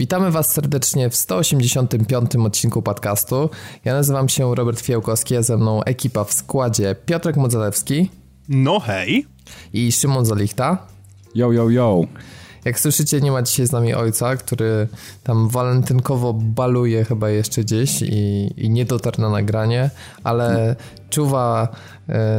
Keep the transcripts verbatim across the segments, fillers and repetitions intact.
Witamy Was serdecznie w sto osiemdziesiątym piątym odcinku podcastu. Ja nazywam się Robert Fiełkowski, a ze mną ekipa w składzie Piotrek Modzelewski. No hej! I Szymon Zalichta. Yo, yo, yo! Jak słyszycie, nie ma dzisiaj z nami ojca, który tam walentynkowo baluje chyba jeszcze gdzieś i, i nie dotarł na nagranie, ale czuwa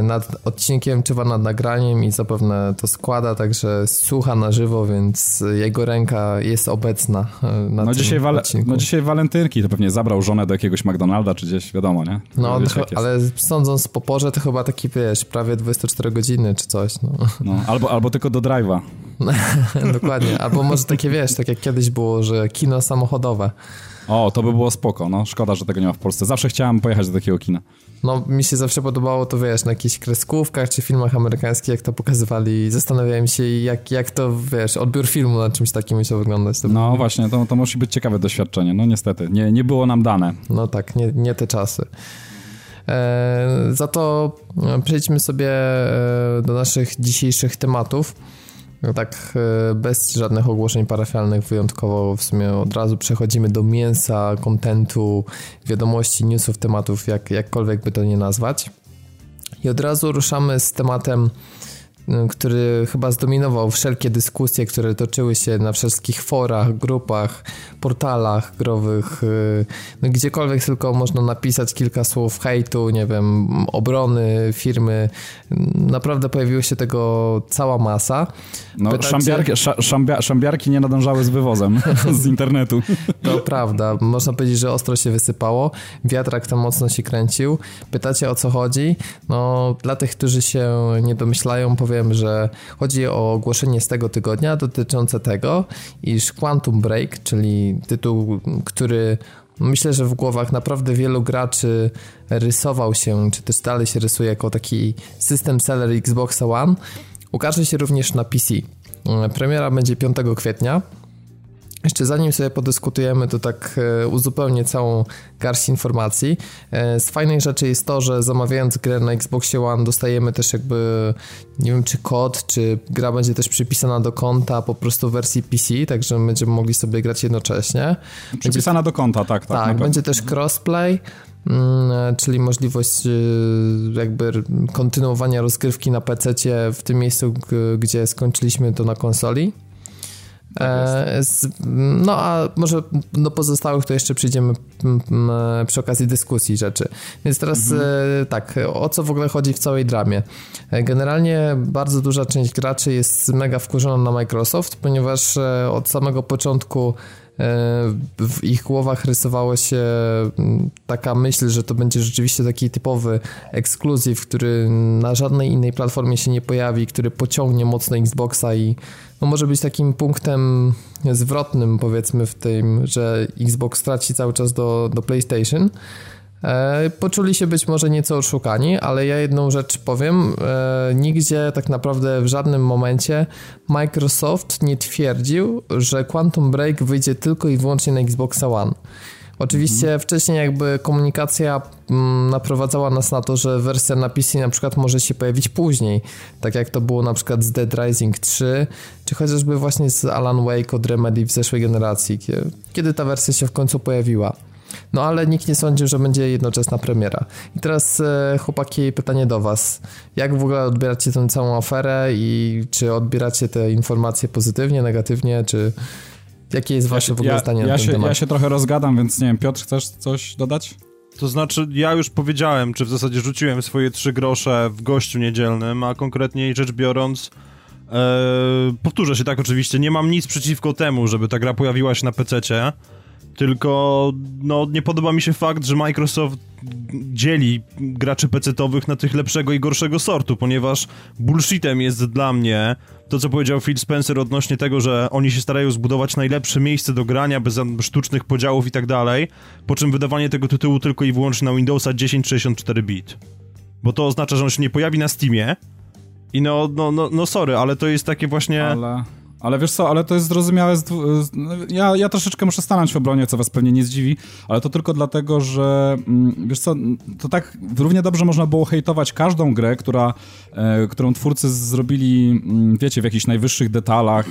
nad odcinkiem, czuwa nad nagraniem i zapewne to składa, także słucha na żywo, więc jego ręka jest obecna na no tym dzisiaj wale, odcinku. No dzisiaj walentynki, to pewnie zabrał żonę do jakiegoś McDonalda czy gdzieś, wiadomo, nie? No, wiecie, to, ale sądząc po porze, to chyba taki, wiesz, prawie dwadzieścia cztery godziny czy coś. No. No, albo, albo tylko do drive'a. Dokładnie, albo może takie, wiesz, tak jak kiedyś było, że kino samochodowe. O, to by było spoko, no szkoda, że tego nie ma w Polsce. Zawsze chciałem pojechać do takiego kina. No, mi się zawsze podobało to, wiesz, na jakichś kreskówkach czy filmach amerykańskich, jak to pokazywali. Zastanawiałem się, jak, jak to, wiesz, odbiór filmu na czymś takim musiał wyglądać. To no by... właśnie, to, to musi być ciekawe doświadczenie, no niestety, nie, nie było nam dane. No tak, nie, nie te czasy. E, za to przejdźmy sobie do naszych dzisiejszych tematów. Tak bez żadnych ogłoszeń parafialnych wyjątkowo w sumie od razu przechodzimy do mięsa, kontentu, wiadomości, newsów, tematów, jak, jakkolwiek by to nie nazwać. I od razu ruszamy z tematem, który chyba zdominował wszelkie dyskusje, które toczyły się na wszystkich forach, grupach, portalach growych, no, gdziekolwiek tylko można napisać kilka słów hejtu, nie wiem, obrony firmy. Naprawdę pojawiła się tego cała masa. No, Pytacie... szambiarki, sz, szambia, szambiarki nie nadążały z wywozem z internetu. To prawda. Można powiedzieć, że ostro się wysypało. Wiatrak tam mocno się kręcił. Pytacie, o co chodzi? No, dla tych, którzy się nie domyślają, powiem, Wiem, że chodzi o ogłoszenie z tego tygodnia dotyczące tego, iż Quantum Break, czyli tytuł, który myślę, że w głowach naprawdę wielu graczy rysował się, czy też dalej się rysuje jako taki system seller Xbox One, ukaże się również na P C. Premiera będzie piątego kwietnia. Jeszcze zanim sobie podyskutujemy, to tak uzupełnię całą garść informacji. Z fajnej rzeczy jest to, że zamawiając grę na Xboxie One dostajemy też jakby, nie wiem, czy kod, czy gra będzie też przypisana do konta po prostu w wersji P C, także będziemy mogli sobie grać jednocześnie. Przypisana będzie... do konta, tak. Tak, tak będzie też crossplay, czyli możliwość jakby kontynuowania rozgrywki na pececie w tym miejscu, gdzie skończyliśmy to na konsoli. No a może do pozostałych to jeszcze przyjdziemy przy okazji dyskusji rzeczy. Więc teraz mhm. tak, o co w ogóle chodzi w całej dramie? Generalnie bardzo duża część graczy jest mega wkurzona na Microsoft, ponieważ od samego początku w ich głowach rysowała się taka myśl, że to będzie rzeczywiście taki typowy ekskluzyw, który na żadnej innej platformie się nie pojawi, który pociągnie mocno Xboxa i no może być takim punktem zwrotnym, powiedzmy, w tym, że Xbox traci cały czas do, do PlayStation. E, poczuli się być może nieco oszukani, ale ja jedną rzecz powiem. E, nigdzie tak naprawdę w żadnym momencie Microsoft nie twierdził, że Quantum Break wyjdzie tylko i wyłącznie na Xboxa One. Oczywiście mhm. wcześniej jakby komunikacja m, naprowadzała nas na to, że wersja na P C na przykład może się pojawić później, tak jak to było na przykład z Dead Rising trzy, czy chociażby właśnie z Alan Wake od Remedy w zeszłej generacji, kiedy ta wersja się w końcu pojawiła. No ale nikt nie sądził, że będzie jednoczesna premiera. I teraz chłopaki, pytanie do was. Jak w ogóle odbieracie tę całą aferę i czy odbieracie te informacje pozytywnie, negatywnie, czy jakie jest wasze ja, w ogóle ja, zdanie ja na ten się, temat? Ja się trochę rozgadam, więc nie wiem, Piotr, chcesz coś dodać? To znaczy, ja już powiedziałem, czy w zasadzie rzuciłem swoje trzy grosze w gościu niedzielnym, a konkretniej rzecz biorąc, yy, powtórzę się tak oczywiście, nie mam nic przeciwko temu, żeby ta gra pojawiła się na pececie. Tylko no, nie podoba mi się fakt, że Microsoft dzieli graczy pecetowych na tych lepszego i gorszego sortu, ponieważ bullshitem jest dla mnie to, co powiedział Phil Spencer odnośnie tego, że oni się starają zbudować najlepsze miejsce do grania bez sztucznych podziałów i tak dalej, po czym wydawanie tego tytułu tylko i wyłącznie na Windowsa tysiąc sześćdziesiąt cztery bit. Bo to oznacza, że on się nie pojawi na Steamie i no, no, no, no sorry, ale to jest takie właśnie... Ale... Ale wiesz co, ale to jest zrozumiałe. Z dwu... ja, ja troszeczkę muszę stanąć w obronie, co was pewnie nie zdziwi, ale to tylko dlatego, że wiesz co, to tak równie dobrze można było hejtować każdą grę, która, e, którą twórcy zrobili, wiecie, w jakichś najwyższych detalach,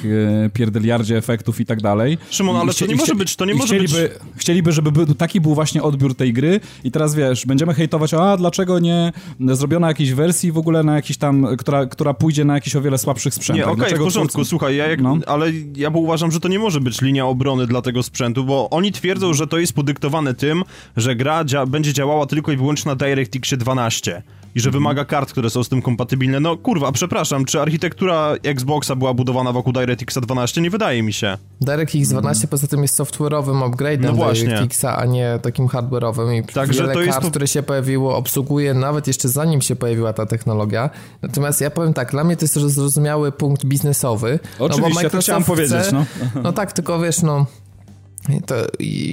e, pierdeliardzie efektów i tak dalej. Szymon, ale chci- to nie może chci- być, to nie może chcieliby, być. Chcieliby, żeby był, taki był właśnie odbiór tej gry i teraz wiesz, będziemy hejtować, a dlaczego nie zrobiono jakiejś wersji w ogóle na jakiś tam, która, która pójdzie na jakiś o wiele słabszych sprzętach. Nie, okej, okay, w porządku, twórcy... słuchaj, ja jak No. ale ja uważam, że to nie może być linia obrony dla tego sprzętu, bo oni twierdzą, że to jest podyktowane tym, że gra dzia- będzie działała tylko i wyłącznie na DirectX dwanaście i że wymaga kart, które są z tym kompatybilne. No kurwa, przepraszam, czy architektura Xboxa była budowana wokół DirectX dwanaście? Nie wydaje mi się. DirectX dwanaście poza tym jest software'owym upgrade'em no DirectXa, a nie takim hardware'owym i także wiele to jest kart, to... które się pojawiło, obsługuje nawet jeszcze zanim się pojawiła ta technologia. Natomiast ja powiem tak, dla mnie to jest zrozumiały punkt biznesowy. Oczywiście, no bo ja to chciałem chce... powiedzieć. No. no tak, tylko wiesz, no to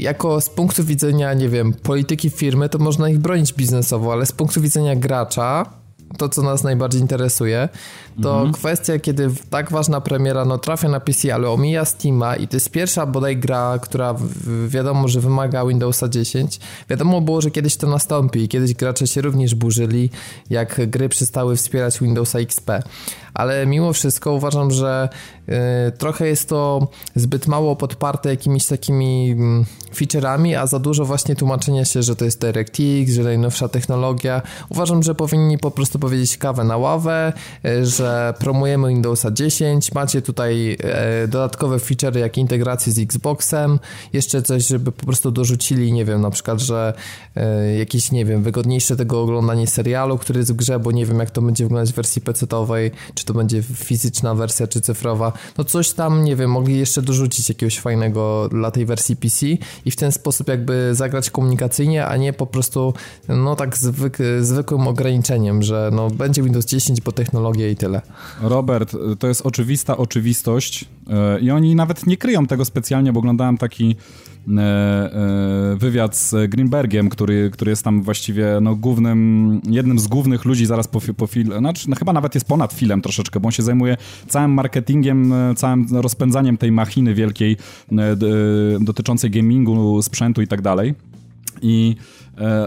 jako z punktu widzenia, nie wiem, polityki firmy, to można ich bronić biznesowo, ale z punktu widzenia gracza, to co nas najbardziej interesuje, to mhm. kwestia, kiedy tak ważna premiera no, trafia na P C, ale omija Steama i to jest pierwsza bodaj gra, która wiadomo, że wymaga Windowsa dziesięć. Wiadomo było, że kiedyś to nastąpi i kiedyś gracze się również burzyli, jak gry przestały wspierać Windowsa X P. Ale mimo wszystko uważam, że y, trochę jest to zbyt mało podparte jakimiś takimi mm, feature'ami, a za dużo właśnie tłumaczenia się, że to jest DirectX, że najnowsza technologia. Uważam, że powinni po prostu powiedzieć kawę na ławę, y, że promujemy Windowsa dziesięć, macie tutaj y, dodatkowe feature'y jak integrację z Xboxem, jeszcze coś, żeby po prostu dorzucili, nie wiem, na przykład, że y, jakieś, nie wiem, wygodniejsze tego oglądanie serialu, który jest w grze, bo nie wiem, jak to będzie wyglądać w wersji pecetowej, czy to będzie fizyczna wersja, czy cyfrowa, no coś tam, nie wiem, mogli jeszcze dorzucić jakiegoś fajnego dla tej wersji P C i w ten sposób jakby zagrać komunikacyjnie, a nie po prostu no tak zwyk- zwykłym ograniczeniem, że no będzie Windows dziesięć, bo technologia i tyle. Robert, to jest oczywista oczywistość i oni nawet nie kryją tego specjalnie, bo oglądałem taki wywiad z Greenbergiem, który, który jest tam właściwie no, głównym, jednym z głównych ludzi zaraz po, po Phil, znaczy, no, chyba nawet jest ponad Philem troszeczkę, bo on się zajmuje całym marketingiem, całym rozpędzaniem tej machiny wielkiej dotyczącej gamingu, sprzętu i tak dalej. I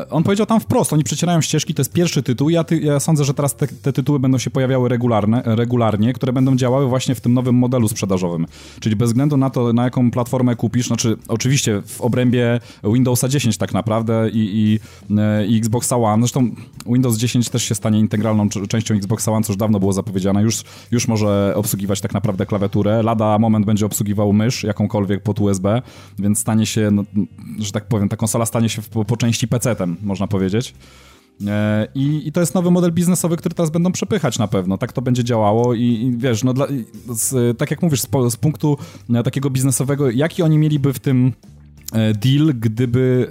on powiedział tam wprost, oni przecierają ścieżki, to jest pierwszy tytuł. Ja, ty, ja sądzę, że teraz te, te tytuły będą się pojawiały regularne, regularnie, które będą działały właśnie w tym nowym modelu sprzedażowym. Czyli bez względu na to, na jaką platformę kupisz, znaczy oczywiście w obrębie Windowsa dziesięć tak naprawdę i, i, i Xboxa One. Zresztą Windows dziesięć też się stanie integralną częścią Xboxa One, co już dawno było zapowiedziane. Już, już może obsługiwać tak naprawdę klawiaturę. Lada moment będzie obsługiwał mysz jakąkolwiek pod U S B, więc stanie się, no, że tak powiem, ta konsola stanie się po, po części P C. Pecetem, można powiedzieć. I, I to jest nowy model biznesowy, który teraz będą przepychać na pewno. Tak to będzie działało i, i wiesz, no dla, z, tak jak mówisz, z, z punktu takiego biznesowego, jaki oni mieliby w tym deal, gdyby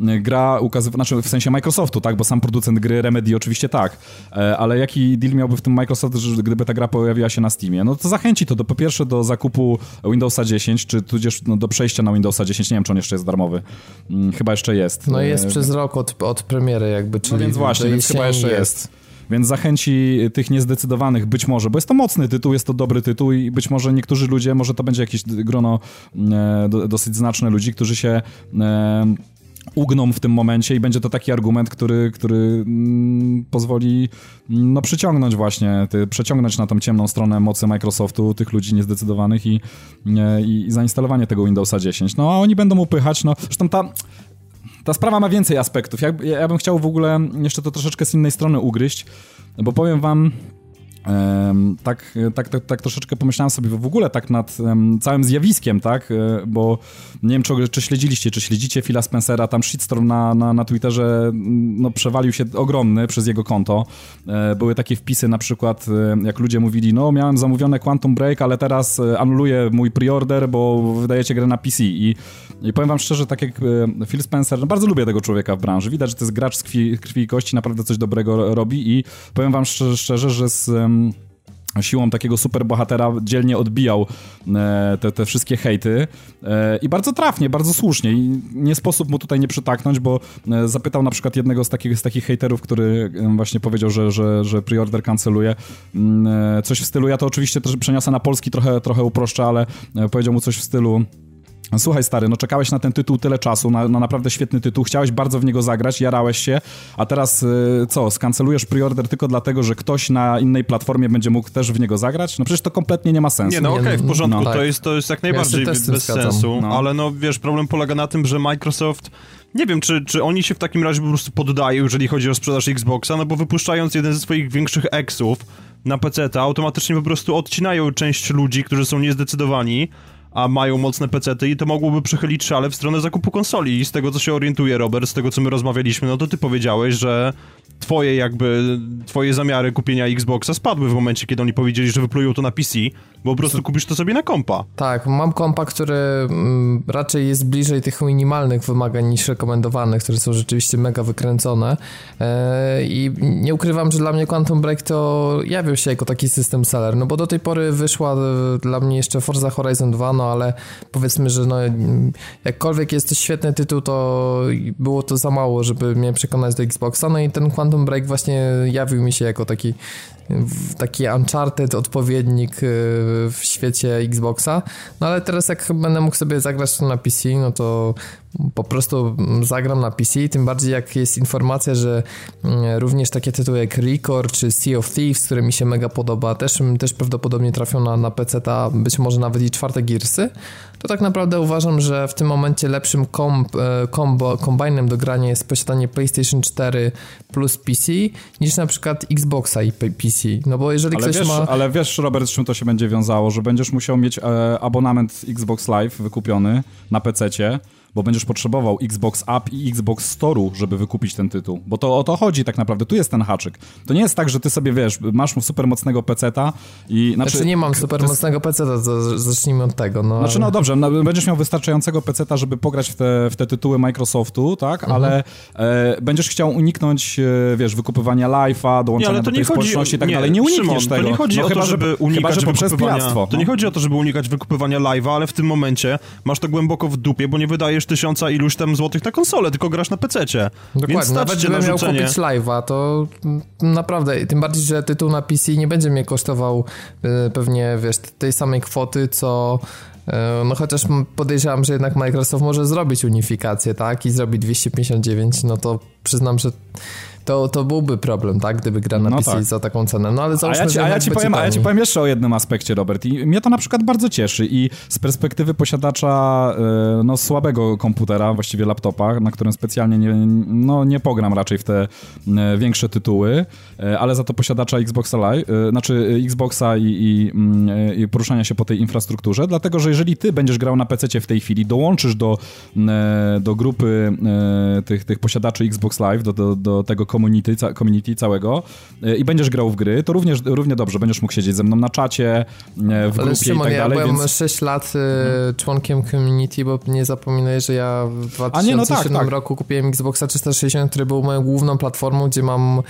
y, gra ukazywała, znaczy w sensie Microsoftu, tak, bo sam producent gry Remedy oczywiście tak, e, ale jaki deal miałby w tym Microsoft, że gdyby ta gra pojawiła się na Steamie? No to zachęci to do, po pierwsze do zakupu Windowsa dziesięć, czy tudzież no, do przejścia na Windowsa dziesięć, nie wiem, czy on jeszcze jest darmowy, hmm, chyba jeszcze jest. No jest e, przez rok od, od premiery jakby, czyli no więc właśnie, więc chyba jeszcze jest. jest. Więc zachęci tych niezdecydowanych być może, bo jest to mocny tytuł, jest to dobry tytuł i być może niektórzy ludzie, może to będzie jakieś grono e, dosyć znaczne ludzi, którzy się e, ugną w tym momencie i będzie to taki argument, który, który mm, pozwoli no, przyciągnąć właśnie, ty, przeciągnąć na tą ciemną stronę mocy Microsoftu tych ludzi niezdecydowanych i, e, i zainstalowanie tego Windowsa dziesięć. No a oni będą upychać, no zresztą ta... Ta sprawa ma więcej aspektów. Ja, ja bym chciał w ogóle jeszcze to troszeczkę z innej strony ugryźć, bo powiem wam, tak, tak, tak, tak troszeczkę pomyślałem sobie w ogóle tak nad całym zjawiskiem, tak, bo nie wiem, czy, czy śledziliście, czy śledzicie Phila Spencera, tam shitstorm na, na, na Twitterze no, przewalił się ogromny przez jego konto. Były takie wpisy na przykład, jak ludzie mówili, no miałem zamówione Quantum Break, ale teraz anuluję mój preorder, bo wydajecie grę na P C i, i powiem wam szczerze, tak jak Phil Spencer, no, bardzo lubię tego człowieka w branży, widać, że to jest gracz z krwi, krwi i kości, naprawdę coś dobrego robi i powiem wam szczerze, że z siłą takiego superbohatera dzielnie odbijał te, te wszystkie hejty i bardzo trafnie, bardzo słusznie i nie sposób mu tutaj nie przytaknąć, bo zapytał na przykład jednego z takich, z takich hejterów, który właśnie powiedział, że, że, że preorder kanceluje, coś w stylu, ja to oczywiście też przeniosę na polski, trochę, trochę uproszczę, ale powiedział mu coś w stylu: słuchaj stary, no czekałeś na ten tytuł tyle czasu, na, na naprawdę świetny tytuł, chciałeś bardzo w niego zagrać, jarałeś się, a teraz yy, co, skancelujesz preorder tylko dlatego, że ktoś na innej platformie będzie mógł też w niego zagrać? No przecież to kompletnie nie ma sensu. Nie, no okej, okay, w porządku, no, tak. to, jest, to jest jak najbardziej ja bez zgadzam. sensu, no. ale no wiesz, problem polega na tym, że Microsoft... Nie wiem, czy, czy oni się w takim razie po prostu poddają, jeżeli chodzi o sprzedaż Xboxa, no bo wypuszczając jeden ze swoich większych eksów na peceta, automatycznie po prostu odcinają część ludzi, którzy są niezdecydowani, a mają mocne pecety i to mogłoby przychylić szale w stronę zakupu konsoli. I z tego, co się orientuje, Robert, z tego, co my rozmawialiśmy, no to ty powiedziałeś, że twoje jakby, twoje zamiary kupienia Xboxa spadły w momencie, kiedy oni powiedzieli, że wyplują to na P C, bo po prostu kupisz to sobie na kompa. Tak, mam kompa, który mm, raczej jest bliżej tych minimalnych wymagań niż rekomendowanych, które są rzeczywiście mega wykręcone e, i nie ukrywam, że dla mnie Quantum Break to jawił się jako taki system seller, no bo do tej pory wyszła e, dla mnie jeszcze Forza Horizon dwa, no ale powiedzmy, że no, jakkolwiek jest to świetny tytuł, to było to za mało, żeby mnie przekonać do Xboxa, no i ten Quantum Break właśnie jawił mi się jako taki taki Uncharted odpowiednik w świecie Xboxa, no ale teraz jak będę mógł sobie zagrać to na P C, no to po prostu zagram na P C, tym bardziej jak jest informacja, że również takie tytuły jak Record czy Sea of Thieves, które mi się mega podoba, też, też prawdopodobnie trafią na, na peceta, być może nawet i czwarte Gearsy, to tak naprawdę uważam, że w tym momencie lepszym komb, kombo, kombajnem do grania jest posiadanie PlayStation cztery plus P C niż na przykład Xboxa i P C. No bo jeżeli ale ktoś wiesz, ma... Ale wiesz, Robert, z czym to się będzie wiązało, że będziesz musiał mieć e, abonament Xbox Live wykupiony na pececie, bo będziesz potrzebował Xbox App i Xbox Store'u, żeby wykupić ten tytuł. Bo to o to chodzi tak naprawdę, tu jest ten haczyk. To nie jest tak, że ty sobie, wiesz, masz supermocnego peceta i... Znaczy, znaczy nie mam supermocnego peceta, zacznijmy od tego. No, znaczy, ale... no dobrze, no, będziesz miał wystarczającego peceta, żeby pograć w te, w te tytuły Microsoftu, tak? Mhm. Ale e, będziesz chciał uniknąć, e, wiesz, wykupywania live'a, dołączania nie, do tej społeczności i tak dalej. Nie unikniesz Szymon, tego. To nie chodzi no, o to, chyba, żeby unikać chyba, że piractwo. To no. nie chodzi o to, żeby unikać wykupywania live'a, ale w tym momencie masz to głęboko w dupie, bo nie wydajesz tysiąca iluś tam złotych na konsolę, tylko grasz na pececie. Dokładnie, więc nawet gdybym miał kupić live'a, to naprawdę, tym bardziej, że tytuł na P C nie będzie mnie kosztował y, pewnie, wiesz, tej samej kwoty, co... No chociaż podejrzewam, że jednak Microsoft może zrobić unifikację, tak? I zrobi dwieście pięćdziesiąt dziewięć, no to przyznam, że to, to byłby problem, tak? Gdyby gra na no P C tak. za taką cenę. No ale załóżmy, a ja ci, a ja ci powiem, a ja ci powiem jeszcze o jednym aspekcie, Robert. I mnie to na przykład bardzo cieszy i z perspektywy posiadacza no, słabego komputera, właściwie laptopa, na którym specjalnie nie, no, nie pogram raczej w te większe tytuły, ale za to posiadacza Xboxa Live, znaczy Xboxa i, i, i poruszania się po tej infrastrukturze, dlatego, że jeżeli ty będziesz grał na pececie w tej chwili, dołączysz do, do grupy tych, tych posiadaczy Xbox Live, do, do, do tego community, community całego i będziesz grał w gry, to również, równie dobrze będziesz mógł siedzieć ze mną na czacie, w grupie Szymon, i tak ja dalej. Ale byłem więc... sześć lat hmm. członkiem community, bo nie zapominaj, że ja w dwa tysiące siódmym nie, no tak, tak. roku kupiłem Xboxa trzysta sześćdziesiąt, który był moją główną platformą, gdzie mam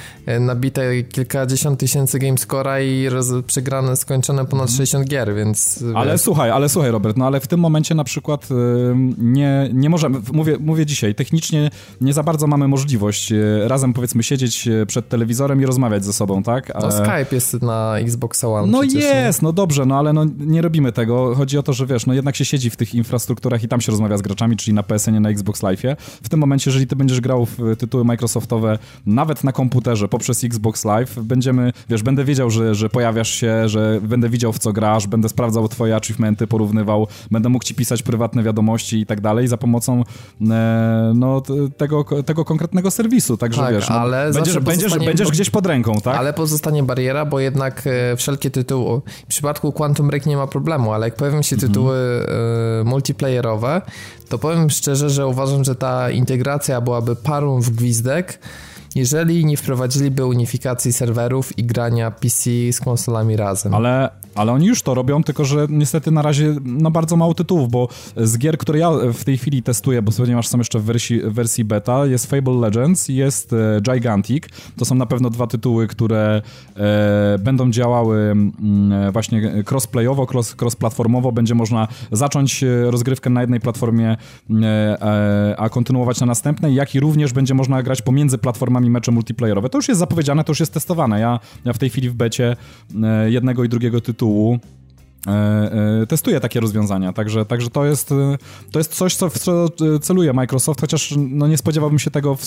nabite kilkadziesiąt tysięcy gamescora i roz... przegrane, skończone ponad hmm. sześćdziesiąt gier, więc... Ale wiesz... słuchaj, ale słuchaj Robert, no ale w tym momencie na przykład nie, nie możemy, mówię, mówię dzisiaj, technicznie nie za bardzo mamy możliwość razem, powiedzmy, siedzieć przed telewizorem i rozmawiać ze sobą, tak? Ale... No Skype jest na Xbox One. No przecież, jest, nie? no dobrze, no ale no, nie robimy tego. Chodzi o to, że wiesz, no jednak się siedzi w tych infrastrukturach i tam się rozmawia z graczami, czyli na P S N, na Xbox Live'ie. W tym momencie, jeżeli ty będziesz grał w tytuły Microsoftowe nawet na komputerze poprzez Xbox Live, będziemy, wiesz, będę wiedział, że, że pojawiasz się, że będę widział, w co grasz, będę sprawdzał twoje achievementy, porównywał, będę mógł ci pisać prywatne wiadomości i tak dalej za pomocą e, no, tego, tego konkretnego serwisu. Także tak, wiesz, no, ale będziesz, będziesz, będziesz gdzieś pod ręką, tak? Ale pozostanie bariera, bo jednak e, wszelkie tytuły, w przypadku Quantum Break nie ma problemu, ale jak pojawią się tytuły mm-hmm. e, multiplayerowe, to powiem szczerze, że uważam, że ta integracja byłaby parą w gwizdek, jeżeli nie wprowadziliby unifikacji serwerów i grania P C z konsolami razem. Ale, ale oni już to robią, tylko że niestety na razie no, bardzo mało tytułów, bo z gier, które ja w tej chwili testuję, bo ponieważ są jeszcze w wersji, wersji beta, jest Fable Legends, jest Gigantic, to są na pewno dwa tytuły, które e, będą działały e, właśnie crossplayowo, cross, crossplatformowo, będzie można zacząć rozgrywkę na jednej platformie, e, a kontynuować na następnej, jak i również będzie można grać pomiędzy platformami mecze multiplayerowe. To już jest zapowiedziane, to już jest testowane. Ja, ja w tej chwili w becie e, jednego i drugiego tytułu testuje takie rozwiązania, także, także to jest, to jest coś, co, w co celuje Microsoft, chociaż no, nie spodziewałbym się tego w,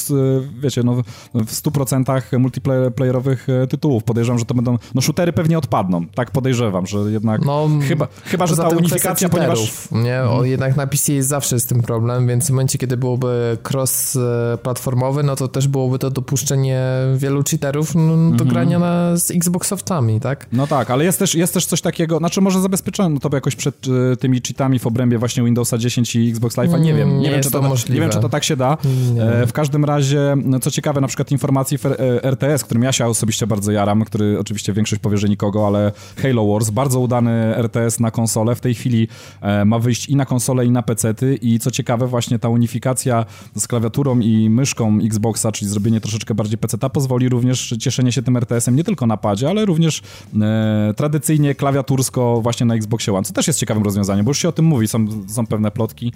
wiecie, no, w stu procentach multiplayerowych tytułów. Podejrzewam, że to będą, no shootery pewnie odpadną, tak podejrzewam, że jednak no, chyba, chyba że ta unifikacja, ponieważ... Nie? O, jednak na P C jest zawsze z tym problem, więc w momencie, kiedy byłoby cross platformowy, no to też byłoby to dopuszczenie wielu cheaterów no, do mhm. grania na, z Xboxoftami, tak? No tak, ale jest też, jest też coś takiego, znaczy może zabezpieczono to jakoś przed y, tymi cheatami w obrębie właśnie Windowsa dziesięć i Xbox Live'a, nie wiem, nie, nie, wiem, czy to, to nie wiem, czy to tak się da. E, w każdym razie, co ciekawe, na przykład informacji w R T S, którym ja się osobiście bardzo jaram, który oczywiście większość powie, że nikogo, ale Halo Wars, bardzo udany R T S na konsolę, w tej chwili e, ma wyjść i na konsolę, i na pecety i co ciekawe, właśnie ta unifikacja z klawiaturą i myszką Xboxa, czyli zrobienie troszeczkę bardziej peceta, pozwoli również cieszenie się tym R T S-em nie tylko na padzie, ale również e, tradycyjnie klawiatursko właśnie na Xboxie One, co też jest ciekawym rozwiązaniem, bo już się o tym mówi, są, są pewne plotki.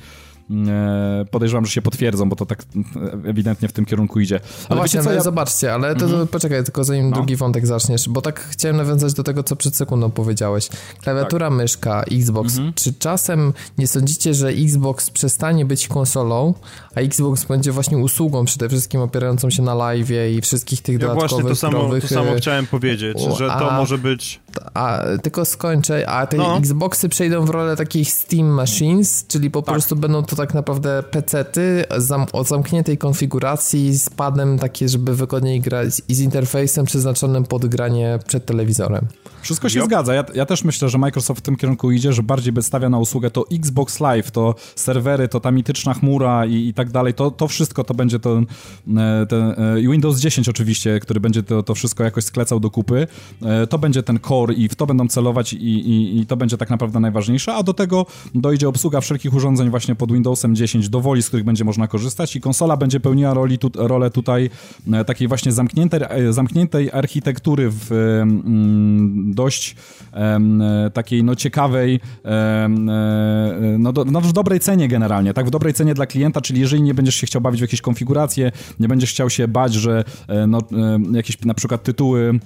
Podejrzewam, że się potwierdzą, bo to tak ewidentnie w tym kierunku idzie. Ale no właśnie, wiecie, co ja... zobaczcie, ale to, mhm. poczekaj tylko zanim no. drugi wątek zaczniesz, bo tak chciałem nawiązać do tego, co przed sekundą powiedziałeś. Klawiatura, tak. myszka, Xbox. Mhm. Czy czasem nie sądzicie, że Xbox przestanie być konsolą, a Xbox będzie właśnie usługą przede wszystkim opierającą się na live'ie i wszystkich tych ja dodatkowych... Ja właśnie to samo, growych... to samo chciałem powiedzieć, o, że to a, może być... A, tylko skończę, a te no. Xboxy przejdą w rolę takich Steam Machines, czyli po tak. prostu będą to tak naprawdę pecety zam- o zamkniętej konfiguracji z padem takie, żeby wygodniej grać i z interfejsem przeznaczonym pod granie przed telewizorem. Wszystko się yep. zgadza. Ja, ja też myślę, że Microsoft w tym kierunku idzie, że bardziej by stawia na usługę to Xbox Live, to serwery, to ta mityczna chmura i, i tak dalej. To, to wszystko to będzie to... Ten, Windows dziesięć oczywiście, który będzie to, to wszystko jakoś sklecał do kupy. To będzie ten core i w to będą celować i, i, i to będzie tak naprawdę najważniejsze, a do tego dojdzie obsługa wszelkich urządzeń właśnie pod Windowsem dziesięć, dowoli, z których będzie można korzystać i konsola będzie pełniła roli tu, rolę tutaj takiej właśnie zamkniętej, zamkniętej architektury w mm, dość em, takiej no ciekawej, em, no, do, no w dobrej cenie generalnie, tak, w dobrej cenie dla klienta, czyli jeżeli nie będziesz się chciał bawić w jakieś konfiguracje, nie będziesz chciał się bać, że no, jakieś na przykład tytuły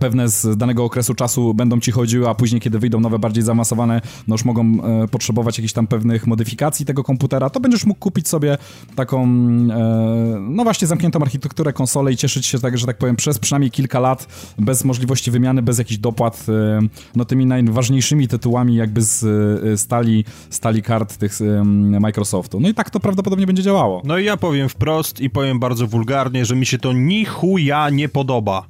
pewne z danego okresu czasu będą ci chodziły, a później, kiedy wyjdą nowe, bardziej zaawansowane, no już mogą e, potrzebować jakichś tam pewnych modyfikacji tego komputera, to będziesz mógł kupić sobie taką, e, no właśnie zamkniętą architekturę konsolę i cieszyć się, tak, że tak powiem, przez przynajmniej kilka lat bez możliwości wymiany, bez jakichś dopłat, e, no tymi najważniejszymi tytułami jakby z e, stali, stali kart tych e, Microsoftu. No i tak to prawdopodobnie będzie działało. No i ja powiem wprost i powiem bardzo wulgarnie, że mi się to ni chuja nie podoba.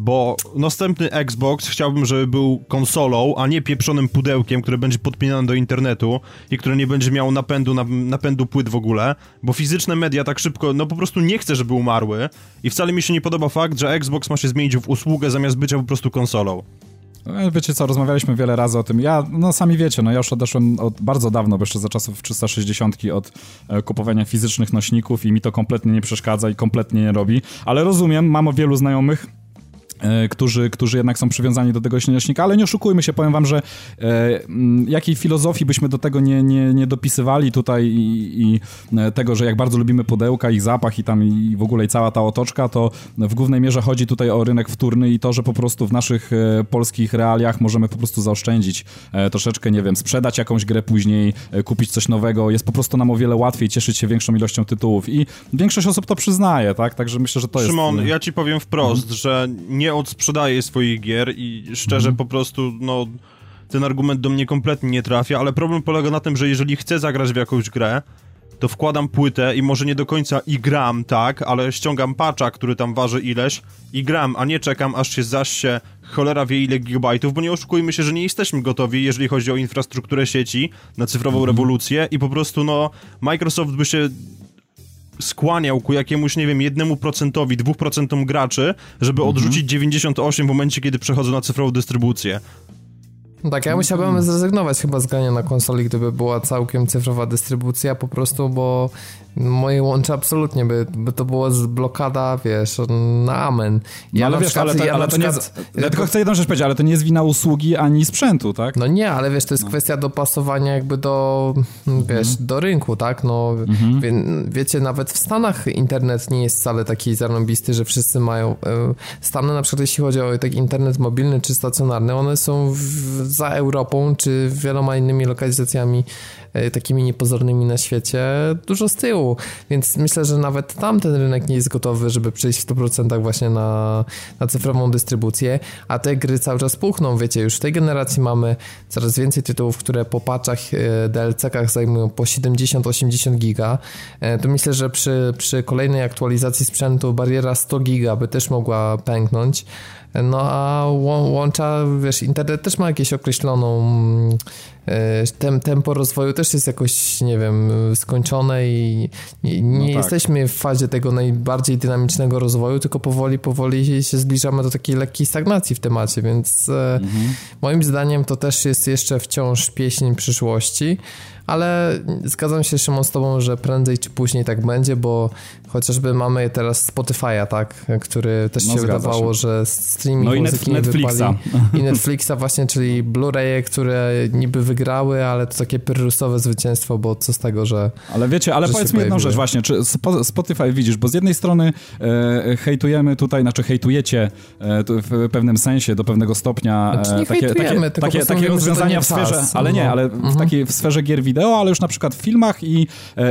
Bo następny Xbox chciałbym, żeby był konsolą, a nie pieprzonym pudełkiem, które będzie podpinane do internetu i które nie będzie miało napędu, napędu płyt w ogóle, bo fizyczne media tak szybko, no po prostu nie chcę, żeby umarły i wcale mi się nie podoba fakt, że Xbox ma się zmienić w usługę zamiast bycia po prostu konsolą. Wiecie co, rozmawialiśmy wiele razy o tym. Ja, no sami wiecie, no ja już odeszłem od bardzo dawno, bo jeszcze za czasów trzysta sześćdziesiąt od e, kupowania fizycznych nośników i mi to kompletnie nie przeszkadza i kompletnie nie robi, ale rozumiem, mam o wielu znajomych, Którzy, którzy jednak są przywiązani do tego nośnika, ale nie oszukujmy się, powiem wam, że e, jakiej filozofii byśmy do tego nie, nie, nie dopisywali tutaj i, i tego, że jak bardzo lubimy pudełka, ich zapach i tam i w ogóle i cała ta otoczka, to w głównej mierze chodzi tutaj o rynek wtórny i to, że po prostu w naszych e, polskich realiach możemy po prostu zaoszczędzić e, troszeczkę, nie wiem, sprzedać jakąś grę później, e, kupić coś nowego, jest po prostu nam o wiele łatwiej cieszyć się większą ilością tytułów i większość osób to przyznaje, tak? Także myślę, że to Szymon, jest... Szymon, ja ci powiem wprost, mhm. że nie odsprzedaje swoich gier i szczerze mm. po prostu, no, ten argument do mnie kompletnie nie trafia, ale problem polega na tym, że jeżeli chcę zagrać w jakąś grę, to wkładam płytę i może nie do końca i gram, tak, ale ściągam patcha, który tam waży ileś i gram, a nie czekam, aż się zasie cholera wie ile gigabajtów, bo nie oszukujmy się, że nie jesteśmy gotowi, jeżeli chodzi o infrastrukturę sieci na cyfrową mm. rewolucję i po prostu, no, Microsoft by się skłaniał ku jakiemuś, nie wiem, jednemu procentowi, dwóch procentom graczy, żeby mhm. odrzucić dziewięćdziesiąt osiem w momencie, kiedy przechodzą na cyfrową dystrybucję. Tak, ja musiałbym zrezygnować chyba z grania na konsoli, gdyby była całkiem cyfrowa dystrybucja, po prostu, bo moje łącze absolutnie by, by to była blokada, wiesz, na amen. Ja no, ale na wiesz, przykład, ale, to, ja ale na to przykład, nie... Ja, ja tylko chcę jedną rzecz powiedzieć, ale to nie jest wina usługi ani sprzętu, tak? No nie, ale wiesz, to jest no. kwestia dopasowania jakby do, wiesz, mhm. do rynku, tak? No, mhm. wie, wiecie, nawet w Stanach internet nie jest wcale taki zarąbisty, że wszyscy mają... Stany na przykład, jeśli chodzi o tak internet mobilny czy stacjonarny, one są w za Europą, czy wieloma innymi lokalizacjami e, takimi niepozornymi na świecie, dużo z tyłu. Więc myślę, że nawet tamten rynek nie jest gotowy, żeby przejść w sto procent właśnie na, na cyfrową dystrybucję, a te gry cały czas puchną. Wiecie, już w tej generacji mamy coraz więcej tytułów, które po patchach, e, D L C-kach zajmują po siedemdziesiąt osiemdziesiąt giga. E, to myślę, że przy, przy kolejnej aktualizacji sprzętu bariera sto giga by też mogła pęknąć. No a łącza, wiesz, internet też ma jakieś określoną, tem, tempo rozwoju też jest jakoś, nie wiem, skończone i nie, nie no tak. jesteśmy w fazie tego najbardziej dynamicznego rozwoju, tylko powoli, powoli się zbliżamy do takiej lekkiej stagnacji w temacie, więc mhm. moim zdaniem to też jest jeszcze wciąż pieśń przyszłości. Ale zgadzam się, Szymon, z tobą, że prędzej czy później tak będzie, bo chociażby mamy teraz Spotify'a, tak, który też no, się wydawało, się. że streaming no muzyki i net, Netflixa. Wypali. I Netflixa właśnie, czyli Blu-raye, które niby wygrały, ale to takie pyrrusowe zwycięstwo, bo co z tego, że... Ale wiecie, ale powiedz mi jedną pojawiły. rzecz właśnie, czy Spotify widzisz, bo z jednej strony e, hejtujemy tutaj, znaczy hejtujecie e, w pewnym sensie, do pewnego stopnia e, znaczy, takie, takie, takie, takie rozwiązania w sferze, czas. ale nie, ale mhm. w takiej w sferze gier wideo, ale już na przykład w filmach i,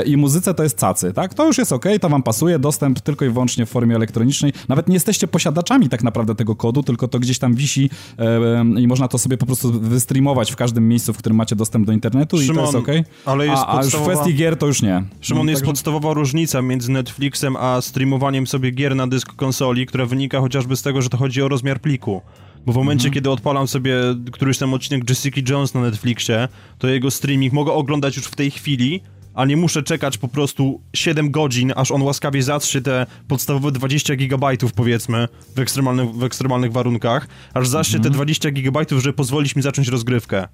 i muzyce to jest cacy, tak? To już jest okej, okay, to wam pasuje, dostęp tylko i wyłącznie w formie elektronicznej. Nawet nie jesteście posiadaczami tak naprawdę tego kodu, tylko to gdzieś tam wisi e, i można to sobie po prostu wystreamować w każdym miejscu, w którym macie dostęp do internetu, Szymon, i to jest okej. Okay. A, a już w kwestii gier to już nie. Szymon, jest Także... podstawowa różnica między Netflixem a streamowaniem sobie gier na dysk konsoli, która wynika chociażby z tego, że to chodzi o rozmiar pliku. Bo w momencie, mhm. kiedy odpalam sobie któryś tam odcinek Jessica Jones na Netflixie, to jego streaming mogę oglądać już w tej chwili, a nie muszę czekać po prostu siedem godzin, aż on łaskawie zatrzy te podstawowe dwadzieścia gigabajtów, powiedzmy, w, ekstremalny, w ekstremalnych warunkach, aż zatrzy mhm. te dwadzieścia gigabajtów, żeby pozwolić mi zacząć rozgrywkę.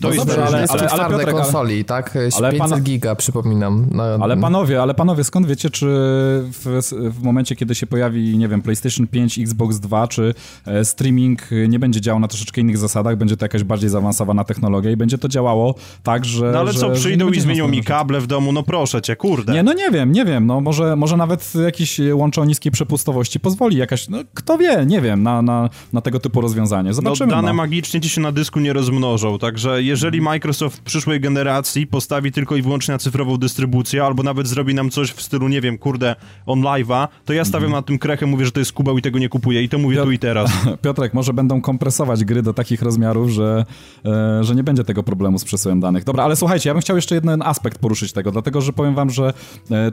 To no jest dobrze, ale, ale, ale, ale Piotrek, konsoli, ale, tak? Ale pięćset giga, przypominam. No, ale panowie, ale panowie, skąd wiecie, czy w, w momencie, kiedy się pojawi, nie wiem, PlayStation pięć, Xbox dwa, czy e, streaming nie będzie działał na troszeczkę innych zasadach, będzie to jakaś bardziej zaawansowana technologia i będzie to działało tak, że... No ale że, co, przyjdą i zmienią mi kable w domu, no proszę cię, kurde. Nie, no nie wiem, nie wiem, no może, może nawet jakiś łącze o niskiej przepustowości pozwoli jakaś, no kto wie, nie wiem, na, na, na tego typu rozwiązanie. Zobaczymy. No dane no. magicznie ci się na dysku nie rozmnożą, także jeżeli Microsoft w przyszłej generacji postawi tylko i wyłącznie na cyfrową dystrybucję, albo nawet zrobi nam coś w stylu, nie wiem, kurde, on live'a, to ja stawiam na tym krechę, mówię, że to jest kubeł i tego nie kupuję i to mówię Piotr... tu i teraz. Piotrek, może będą kompresować gry do takich rozmiarów, że, e, że nie będzie tego problemu z przesyłem danych. Dobra, ale słuchajcie, ja bym chciał jeszcze jeden aspekt poruszyć tego, dlatego, że powiem wam, że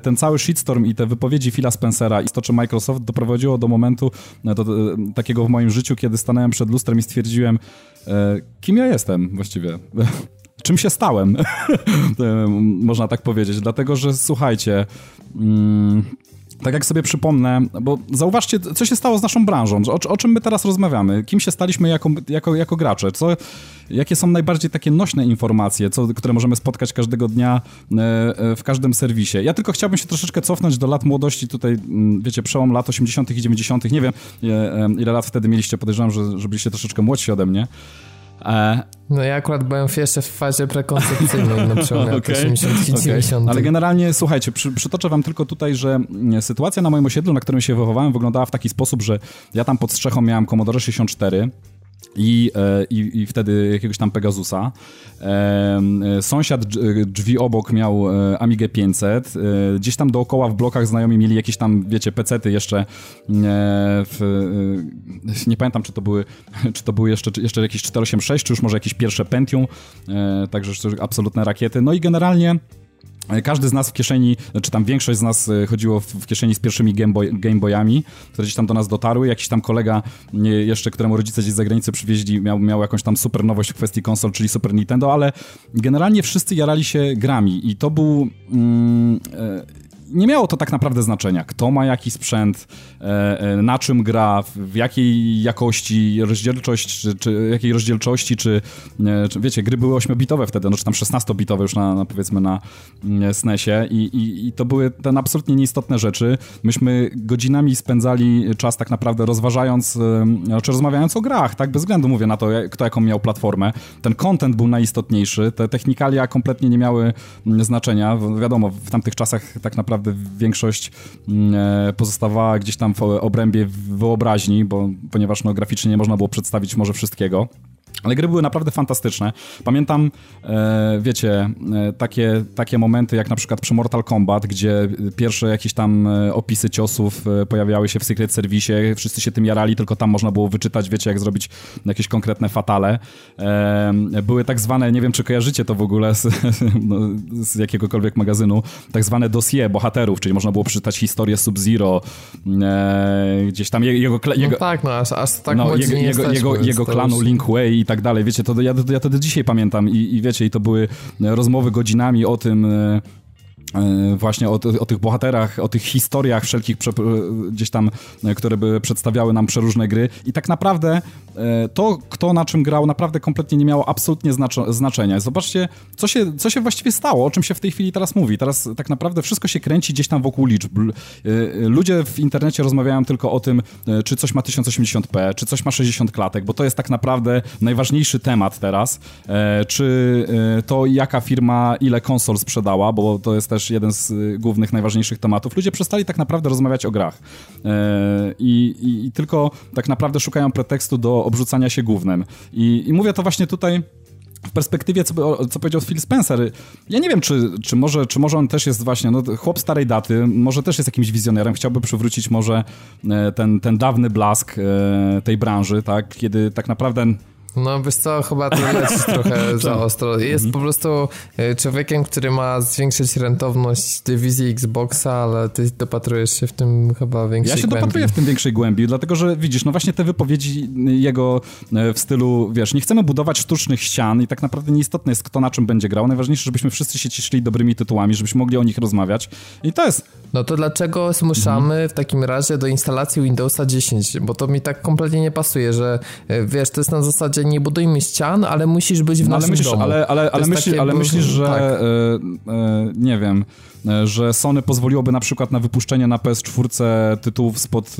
ten cały shitstorm i te wypowiedzi Phila Spencera i to, czy Microsoft doprowadziło do momentu do, do, do, takiego w moim życiu, kiedy stanąłem przed lustrem i stwierdziłem, e, kim ja jestem właściwie. Czym się stałem? Można tak powiedzieć. Dlatego, że słuchajcie... Mm... Tak jak sobie przypomnę, bo zauważcie, co się stało z naszą branżą, o, o czym my teraz rozmawiamy, kim się staliśmy jako, jako, jako gracze, co, jakie są najbardziej takie nośne informacje, co, które możemy spotkać każdego dnia e, e, w każdym serwisie. Ja tylko chciałbym się troszeczkę cofnąć do lat młodości, tutaj wiecie, przełom lat osiemdziesiątych i dziewięćdziesiątych, nie wiem e, e, ile lat wtedy mieliście, podejrzewam, że, że byliście troszeczkę młodsi ode mnie. E... No ja akurat byłem jeszcze w fazie prekoncepcyjnej, na przykład okay. osiemdziesiąt dziewięćdziesiąt. Ale generalnie, słuchajcie, przy, przytoczę wam tylko tutaj, że sytuacja na moim osiedlu, na którym się wychowałem, wyglądała w taki sposób, że ja tam pod strzechą miałem Commodore sześćdziesiąt cztery i, i, i wtedy jakiegoś tam Pegasusa. Sąsiad drzwi obok miał Amigę pięćset. Gdzieś tam dookoła w blokach znajomi mieli jakieś tam, wiecie, pecety jeszcze. W, nie pamiętam, czy to były, czy to były jeszcze, jeszcze jakieś cztery osiem sześć, czy już może jakieś pierwsze Pentium. Także absolutne rakiety. No i generalnie każdy z nas w kieszeni, czy tam większość z nas chodziło w kieszeni z pierwszymi Game Boy, Game Boyami, które gdzieś tam do nas dotarły. Jakiś tam kolega jeszcze, któremu rodzice gdzieś z zagranicy przywieźli, miał, miał jakąś tam super nowość w kwestii konsol, czyli Super Nintendo, ale generalnie wszyscy jarali się grami i to był... Mm, e, nie miało to tak naprawdę znaczenia, kto ma jaki sprzęt, na czym gra, w jakiej jakości, rozdzielczość, czy, czy jakiej rozdzielczości, czy, czy wiecie, gry były ośmiobitowe wtedy, no czy tam szesnastobitowe już na, na powiedzmy na snesie i, i, i to były ten absolutnie nieistotne rzeczy. Myśmy godzinami spędzali czas tak naprawdę rozważając, czy rozmawiając o grach, tak, bez względu mówię na to, kto jaką miał platformę. Ten content był najistotniejszy, te technikalia kompletnie nie miały znaczenia. Wiadomo, w tamtych czasach tak naprawdę większość pozostawała gdzieś tam w obrębie wyobraźni, bo ponieważ no, graficznie nie można było przedstawić może wszystkiego. Ale gry były naprawdę fantastyczne. Pamiętam, e, wiecie, e, takie, takie momenty jak na przykład przy Mortal Kombat, gdzie pierwsze jakieś tam opisy ciosów pojawiały się w Secret Service, wszyscy się tym jarali, tylko tam można było wyczytać, wiecie, jak zrobić jakieś konkretne fatale. E, były tak zwane, nie wiem czy kojarzycie to w ogóle z, no, z jakiegokolwiek magazynu, tak zwane dossier bohaterów, czyli można było przeczytać historię Sub-Zero, e, gdzieś tam jego... jego no tak, no, aż, aż tak no, jego, nie jego, jesteśmy, jego, jego klanu już... Link Way i tak dalej, wiecie, to ja, ja to do dzisiaj pamiętam i, i wiecie, i to były rozmowy godzinami o tym właśnie o, o tych bohaterach, o tych historiach wszelkich prze, gdzieś tam, które by przedstawiały nam przeróżne gry i tak naprawdę to, kto na czym grał, naprawdę kompletnie nie miało absolutnie znaczo- znaczenia. Zobaczcie, co się, co się właściwie stało, o czym się w tej chwili teraz mówi. Teraz tak naprawdę wszystko się kręci gdzieś tam wokół liczb. Ludzie w internecie rozmawiają tylko o tym, czy coś ma tysiąc osiemdziesiąt p, czy coś ma sześćdziesiąt klatek, bo to jest tak naprawdę najważniejszy temat teraz. Czy to, jaka firma ile konsol sprzedała, bo to jest też też jeden z głównych, najważniejszych tematów. Ludzie przestali tak naprawdę rozmawiać o grach. Yy, i, i tylko tak naprawdę szukają pretekstu do obrzucania się gównem. I, i mówię to właśnie tutaj w perspektywie, co, co powiedział Phil Spencer. Ja nie wiem, czy, czy, może, czy może on też jest właśnie, no, chłop starej daty, może też jest jakimś wizjonerem, chciałby przywrócić może ten, ten dawny blask tej branży, tak, kiedy tak naprawdę... No wiesz co, chyba to jest trochę za ostro. Jest mhm. po prostu człowiekiem, który ma zwiększyć rentowność dywizji Xboxa, ale ty dopatrujesz się w tym chyba większej głębi. Ja się głębi. dopatruję w tym większej głębi, dlatego że widzisz, no właśnie te wypowiedzi jego w stylu, wiesz, nie chcemy budować sztucznych ścian i tak naprawdę nieistotne jest, kto na czym będzie grał. Najważniejsze, żebyśmy wszyscy się cieszyli dobrymi tytułami, żebyśmy mogli o nich rozmawiać i to jest... No to dlaczego zmuszamy mhm. w takim razie do instalacji Windowsa dziesięć? Bo to mi tak kompletnie nie pasuje, że wiesz, to jest na zasadzie nie budujmy ścian, ale musisz być w no, naszym ale myślisz, domu. Ale, ale, ale, myśli, ale myślisz, że tak. e, e, nie wiem, e, że Sony pozwoliłoby na przykład na wypuszczenie na P S cztery tytułów spod,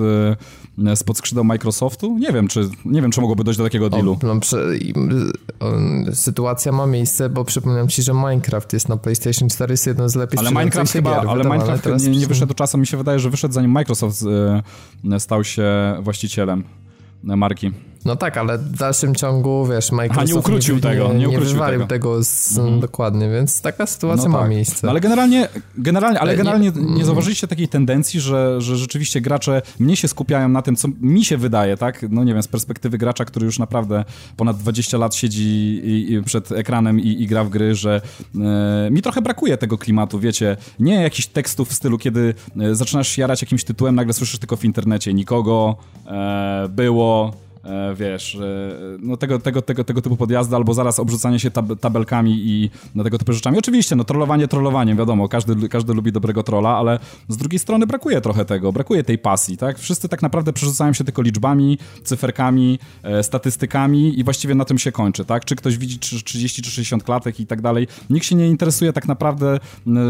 e, spod skrzydeł Microsoftu? Nie wiem, czy nie wiem, czy mogłoby dojść do takiego dealu. O, no, przy, o, sytuacja ma miejsce, bo przypominam ci, że Minecraft jest na PlayStation cztery, jest jedno z lepiej ale Minecraft chyba, gier, ale Minecraft teraz nie, nie wyszedł czasem, mi się wydaje, że wyszedł zanim Microsoft e, stał się właścicielem marki. No tak, ale w dalszym ciągu, wiesz, Microsoft... A nie ukrócił nie, tego, nie, nie ukrócił wywalił tego, tego z, mhm. dokładnie, więc taka sytuacja no ma tak. miejsce. No ale generalnie, generalnie, ale generalnie nie, nie zauważyliście takiej tendencji, że, że rzeczywiście gracze mnie się skupiają na tym, co mi się wydaje, tak? No nie wiem, z perspektywy gracza, który już naprawdę ponad dwadzieścia lat siedzi i, i przed ekranem i, i gra w gry, że e, mi trochę brakuje tego klimatu, wiecie, nie jakichś tekstów w stylu, kiedy e, zaczynasz się jarać jakimś tytułem, nagle słyszysz tylko w internecie nikogo, e, było... wiesz, no tego, tego, tego, tego typu podjazdy, albo zaraz obrzucanie się tab- tabelkami i no, tego typu rzeczami. Oczywiście, no trollowanie trollowaniem, wiadomo, każdy, każdy lubi dobrego trolla, ale z drugiej strony brakuje trochę tego, brakuje tej pasji, tak? Wszyscy tak naprawdę przerzucają się tylko liczbami, cyferkami, e, statystykami i właściwie na tym się kończy, tak? Czy ktoś widzi trzydzieści czy sześćdziesiąt klatek i tak dalej. Nikt się nie interesuje tak naprawdę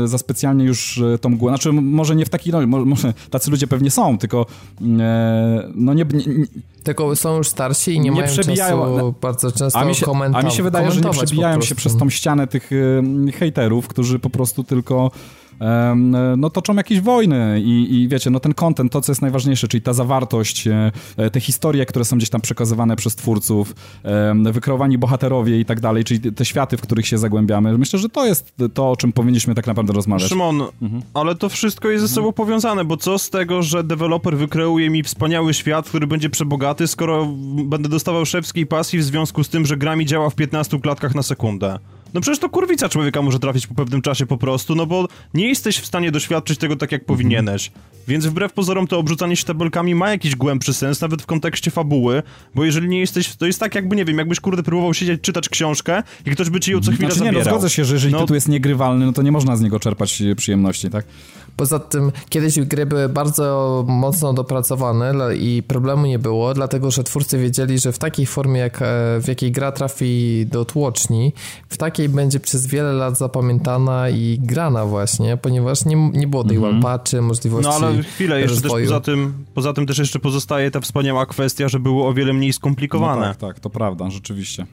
e, za specjalnie już tą głowę, znaczy może nie w takiej, no, może tacy ludzie pewnie są, tylko e, no nie... nie, nie tylko są już starsi i nie, nie mają czasu bardzo często a mi się, komenta- a mi się wydaje, że nie przebijają się przez tą ścianę tych y, hejterów, którzy po prostu tylko no toczą jakieś wojny i, i wiecie, no ten content, to co jest najważniejsze, czyli ta zawartość, te historie, które są gdzieś tam przekazywane przez twórców, wykreowani bohaterowie i tak dalej, czyli te światy, w których się zagłębiamy. Myślę, że to jest to, o czym powinniśmy tak naprawdę rozmawiać. Szymon, mhm. ale to wszystko jest ze sobą mhm. powiązane, bo co z tego, że deweloper wykreuje mi wspaniały świat, który będzie przebogaty, skoro będę dostawał szewskiej pasji w związku z tym, że gra mi działa w piętnastu klatkach na sekundę. No przecież to kurwica człowieka może trafić po pewnym czasie po prostu, no bo nie jesteś w stanie doświadczyć tego tak, jak powinieneś. Więc wbrew pozorom to obrzucanie się tabelkami ma jakiś głębszy sens, nawet w kontekście fabuły, bo jeżeli nie jesteś, to jest tak jakby, nie wiem, jakbyś kurde próbował siedzieć, czytać książkę i ktoś by ci ją co chwilę znaczy, zabierał. Nie, no zgodzę się, że jeżeli no... tytuł jest niegrywalny, no to nie można z niego czerpać przyjemności, tak? Poza tym kiedyś gry były bardzo mocno dopracowane i problemu nie było, dlatego że twórcy wiedzieli, że w takiej formie, jak w jakiej gra trafi do tłoczni, w takiej będzie przez wiele lat zapamiętana i grana właśnie, ponieważ nie, nie było tej mm-hmm. łapaczy, możliwości rozwoju. No ale chwilę, jeszcze też poza tym, poza tym też jeszcze pozostaje ta wspaniała kwestia, że było o wiele mniej skomplikowane. No tak, tak, to prawda, rzeczywiście.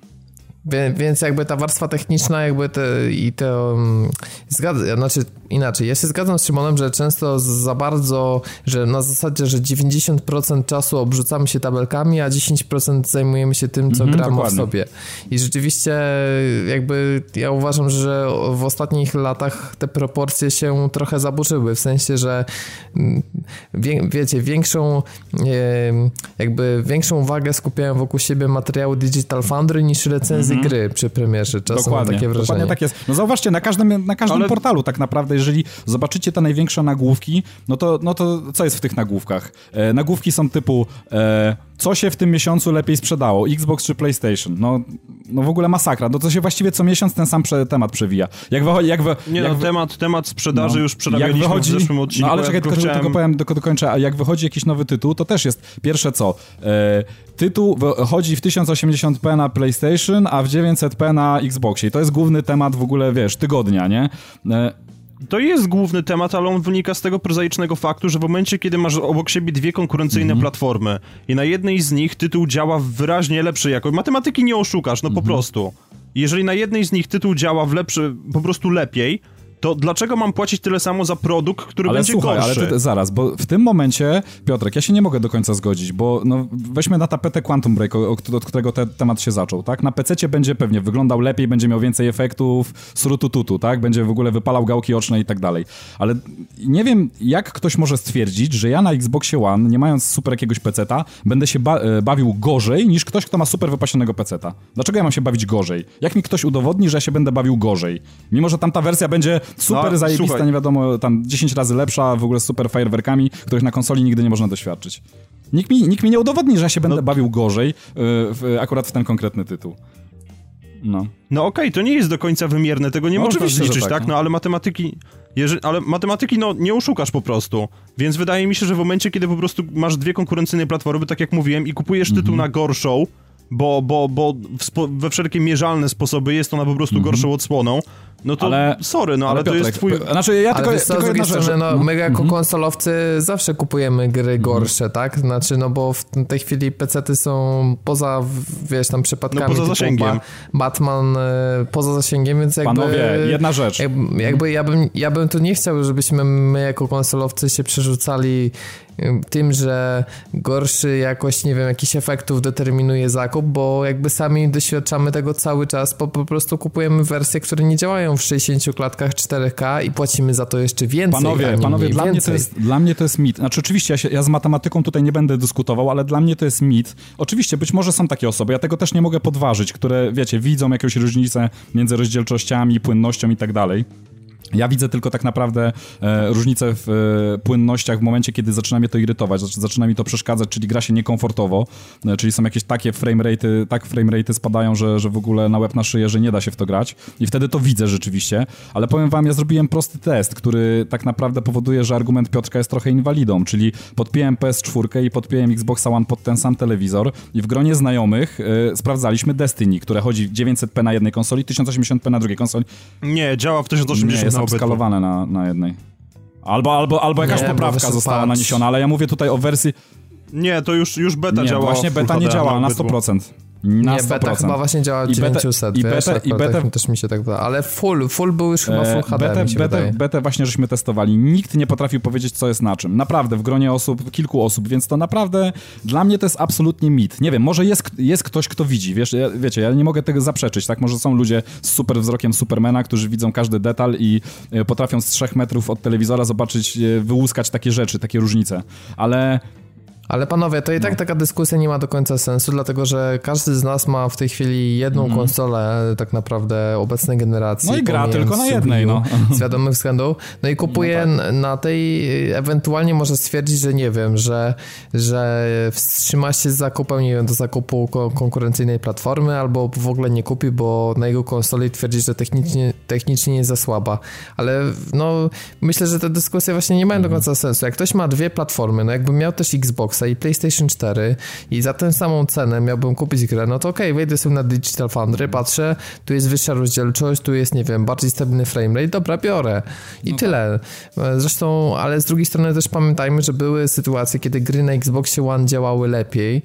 Więc jakby ta warstwa techniczna jakby te, i to um, zgadza, znaczy inaczej, ja się zgadzam z Szymonem, że często za bardzo, że na zasadzie, że dziewięćdziesiąt procent czasu obrzucamy się tabelkami, a dziesięć procent zajmujemy się tym, co mm-hmm, gramy dokładnie. w sobie. I rzeczywiście jakby ja uważam, że w ostatnich latach te proporcje się trochę zaburzyły, w sensie, że wie, wiecie, większą jakby większą uwagę skupiają wokół siebie materiały Digital Foundry niż recenzje gry przy premierze, czasem dokładnie, mam takie wrażenie. Dokładnie tak jest. No zauważcie, na każdym, na każdym Ale... portalu tak naprawdę, jeżeli zobaczycie te największe nagłówki, no to, no to co jest w tych nagłówkach? E, nagłówki są typu e, co się w tym miesiącu lepiej sprzedało? Xbox czy PlayStation? No, no w ogóle masakra. No to się właściwie co miesiąc ten sam prze, temat przewija. Jak wychodzi... Jak wy, Nie jak no, wy... temat, temat sprzedaży no, już przerabialiśmy wychodzi... w zeszłym odcinku. No ale czekaj, tylko, chciałem... tylko powiem, do, dokończę. A jak wychodzi jakiś nowy tytuł, to też jest pierwsze co? E, tytuł wychodzi w tysiąc osiemdziesiąt p na PlayStation, a w dziewięćset p na Xboxie. I to jest główny temat w ogóle, wiesz, tygodnia, nie? To jest główny temat, ale on wynika z tego prozaicznego faktu, że w momencie, kiedy masz obok siebie dwie konkurencyjne mm. platformy i na jednej z nich tytuł działa w wyraźnie lepszej jakości. Matematyki nie oszukasz, no mm. po prostu. Jeżeli na jednej z nich tytuł działa w lepszy, po prostu lepiej, to dlaczego mam płacić tyle samo za produkt, który ale będzie słuchaj, gorszy? Ale ty, zaraz, bo w tym momencie, Piotrek, ja się nie mogę do końca zgodzić, bo no, weźmy na tapetę Quantum Break, od którego ten temat się zaczął, tak? Na pececie będzie pewnie wyglądał lepiej, będzie miał więcej efektów, srutututu, tak? Będzie w ogóle wypalał gałki oczne i tak dalej. Ale nie wiem, jak ktoś może stwierdzić, że ja na Xboxie One, nie mając super jakiegoś peceta, będę się ba- bawił gorzej niż ktoś, kto ma super wypasionego peceta. Dlaczego ja mam się bawić gorzej? Jak mi ktoś udowodni, że ja się będę bawił gorzej? Mimo, że tamta wersja będzie... super no, zajebista, słuchaj. nie wiadomo, tam dziesięć razy lepsza, w ogóle z super fajerwerkami, których na konsoli nigdy nie można doświadczyć. Nikt mi, nikt mi nie udowodni, że ja się będę no. bawił gorzej yy, w, akurat w ten konkretny tytuł. No, no okej, okay, to nie jest do końca wymierne, tego nie no, można zliczyć, tak, tak? No ale matematyki... Jeżeli, ale matematyki, no, nie oszukasz po prostu. Więc wydaje mi się, że w momencie, kiedy po prostu masz dwie konkurencyjne platformy, tak jak mówiłem, i kupujesz mhm. tytuł na gorszą, bo, bo, bo spo, we wszelkie mierzalne sposoby jest ona po prostu mhm. gorszą odsłoną, no to ale, sorry, no ale, ale Piotrek, to jest twój... Znaczy ja tylko, ale tylko z drugiej strony, no, no my jako mm-hmm. konsolowcy zawsze kupujemy gry gorsze, tak? Znaczy, no bo w tej chwili pecety są poza, wiesz, tam przypadkami... No poza zasięgiem. Batman poza zasięgiem, więc jakby... Panowie, jedna rzecz. Jakby, jakby ja bym, ja bym tu nie chciał, żebyśmy my jako konsolowcy się przerzucali tym, że gorszy jakoś, nie wiem, jakichś efektów determinuje zakup, bo jakby sami doświadczamy tego cały czas, bo po prostu kupujemy wersje, które nie działają w sześćdziesięciu klatkach cztery K i płacimy za to jeszcze więcej. Panowie, panowie dla, więcej. Mnie to jest, dla mnie to jest mit. Znaczy oczywiście ja, się, ja z matematyką tutaj nie będę dyskutował, ale dla mnie to jest mit. Oczywiście być może są takie osoby, ja tego też nie mogę podważyć, które, wiecie, widzą jakąś różnicę między rozdzielczościami, płynnością i tak dalej. Ja widzę tylko tak naprawdę e, różnicę w e, płynnościach w momencie, kiedy zaczyna mnie to irytować, znaczy zaczyna mi to przeszkadzać, czyli gra się niekomfortowo, e, czyli są jakieś takie frameraty, tak frameraty spadają, że, że w ogóle na łeb na szyję, że nie da się w to grać i wtedy to widzę rzeczywiście, ale powiem wam, ja zrobiłem prosty test, który tak naprawdę powoduje, że argument Piotrka jest trochę inwalidą, czyli podpiłem P S cztery i podpiłem Xboxa One pod ten sam telewizor i w gronie znajomych e, sprawdzaliśmy Destiny, które chodzi dziewięćset p na jednej konsoli, tysiąc osiemdziesiąt p na drugiej konsoli. Nie, działa w tysiąc osiemdziesiąt p. Są skalowane na, na jednej. Albo, albo, albo jakaś nie, poprawka została patrz. naniesiona, ale ja mówię tutaj o wersji... Nie, to już, już beta nie, działa. Właśnie beta nie działa na sto procent. Na nie, sto procent. Beta chyba właśnie działa dziewięćset, i beta, wiesz, i beta, i beta tak, też mi się tak wydaje. Ale full, full był już chyba full H D, beta, mi się beta, beta właśnie żeśmy testowali. Nikt nie potrafił powiedzieć, co jest na czym. Naprawdę, w gronie osób, kilku osób, więc to naprawdę dla mnie to jest absolutnie mit. Nie wiem, może jest, jest ktoś, kto widzi, wiesz, ja, wiecie, ja nie mogę tego zaprzeczyć, tak? Może są ludzie z super wzrokiem Supermana, którzy widzą każdy detal i potrafią z trzech metrów od telewizora zobaczyć, wyłuskać takie rzeczy, takie różnice. Ale... Ale panowie, to i tak no. taka dyskusja nie ma do końca sensu, dlatego że każdy z nas ma w tej chwili jedną mm. konsolę tak naprawdę obecnej generacji. No i gra tylko na jednej, no. Z wiadomych względów. No i kupuje no tak. na tej, ewentualnie może stwierdzić, że nie wiem, że, że wstrzyma się z zakupem, nie wiem, do zakupu konkurencyjnej platformy, albo w ogóle nie kupi, bo na jego konsoli twierdzi, że technicznie, technicznie jest za słaba. Ale no, myślę, że te dyskusje właśnie nie mają do końca sensu. Jak ktoś ma dwie platformy, no jakby miał też Xbox i PlayStation cztery i za tę samą cenę miałbym kupić grę, no to okej, okay, wejdę sobie na Digital Foundry, patrzę, tu jest wyższa rozdzielczość, tu jest, nie wiem, bardziej stabilny framerate, dobra, biorę. I no tyle. Tak. Zresztą, ale z drugiej strony też pamiętajmy, że były sytuacje, kiedy gry na Xboxie One działały lepiej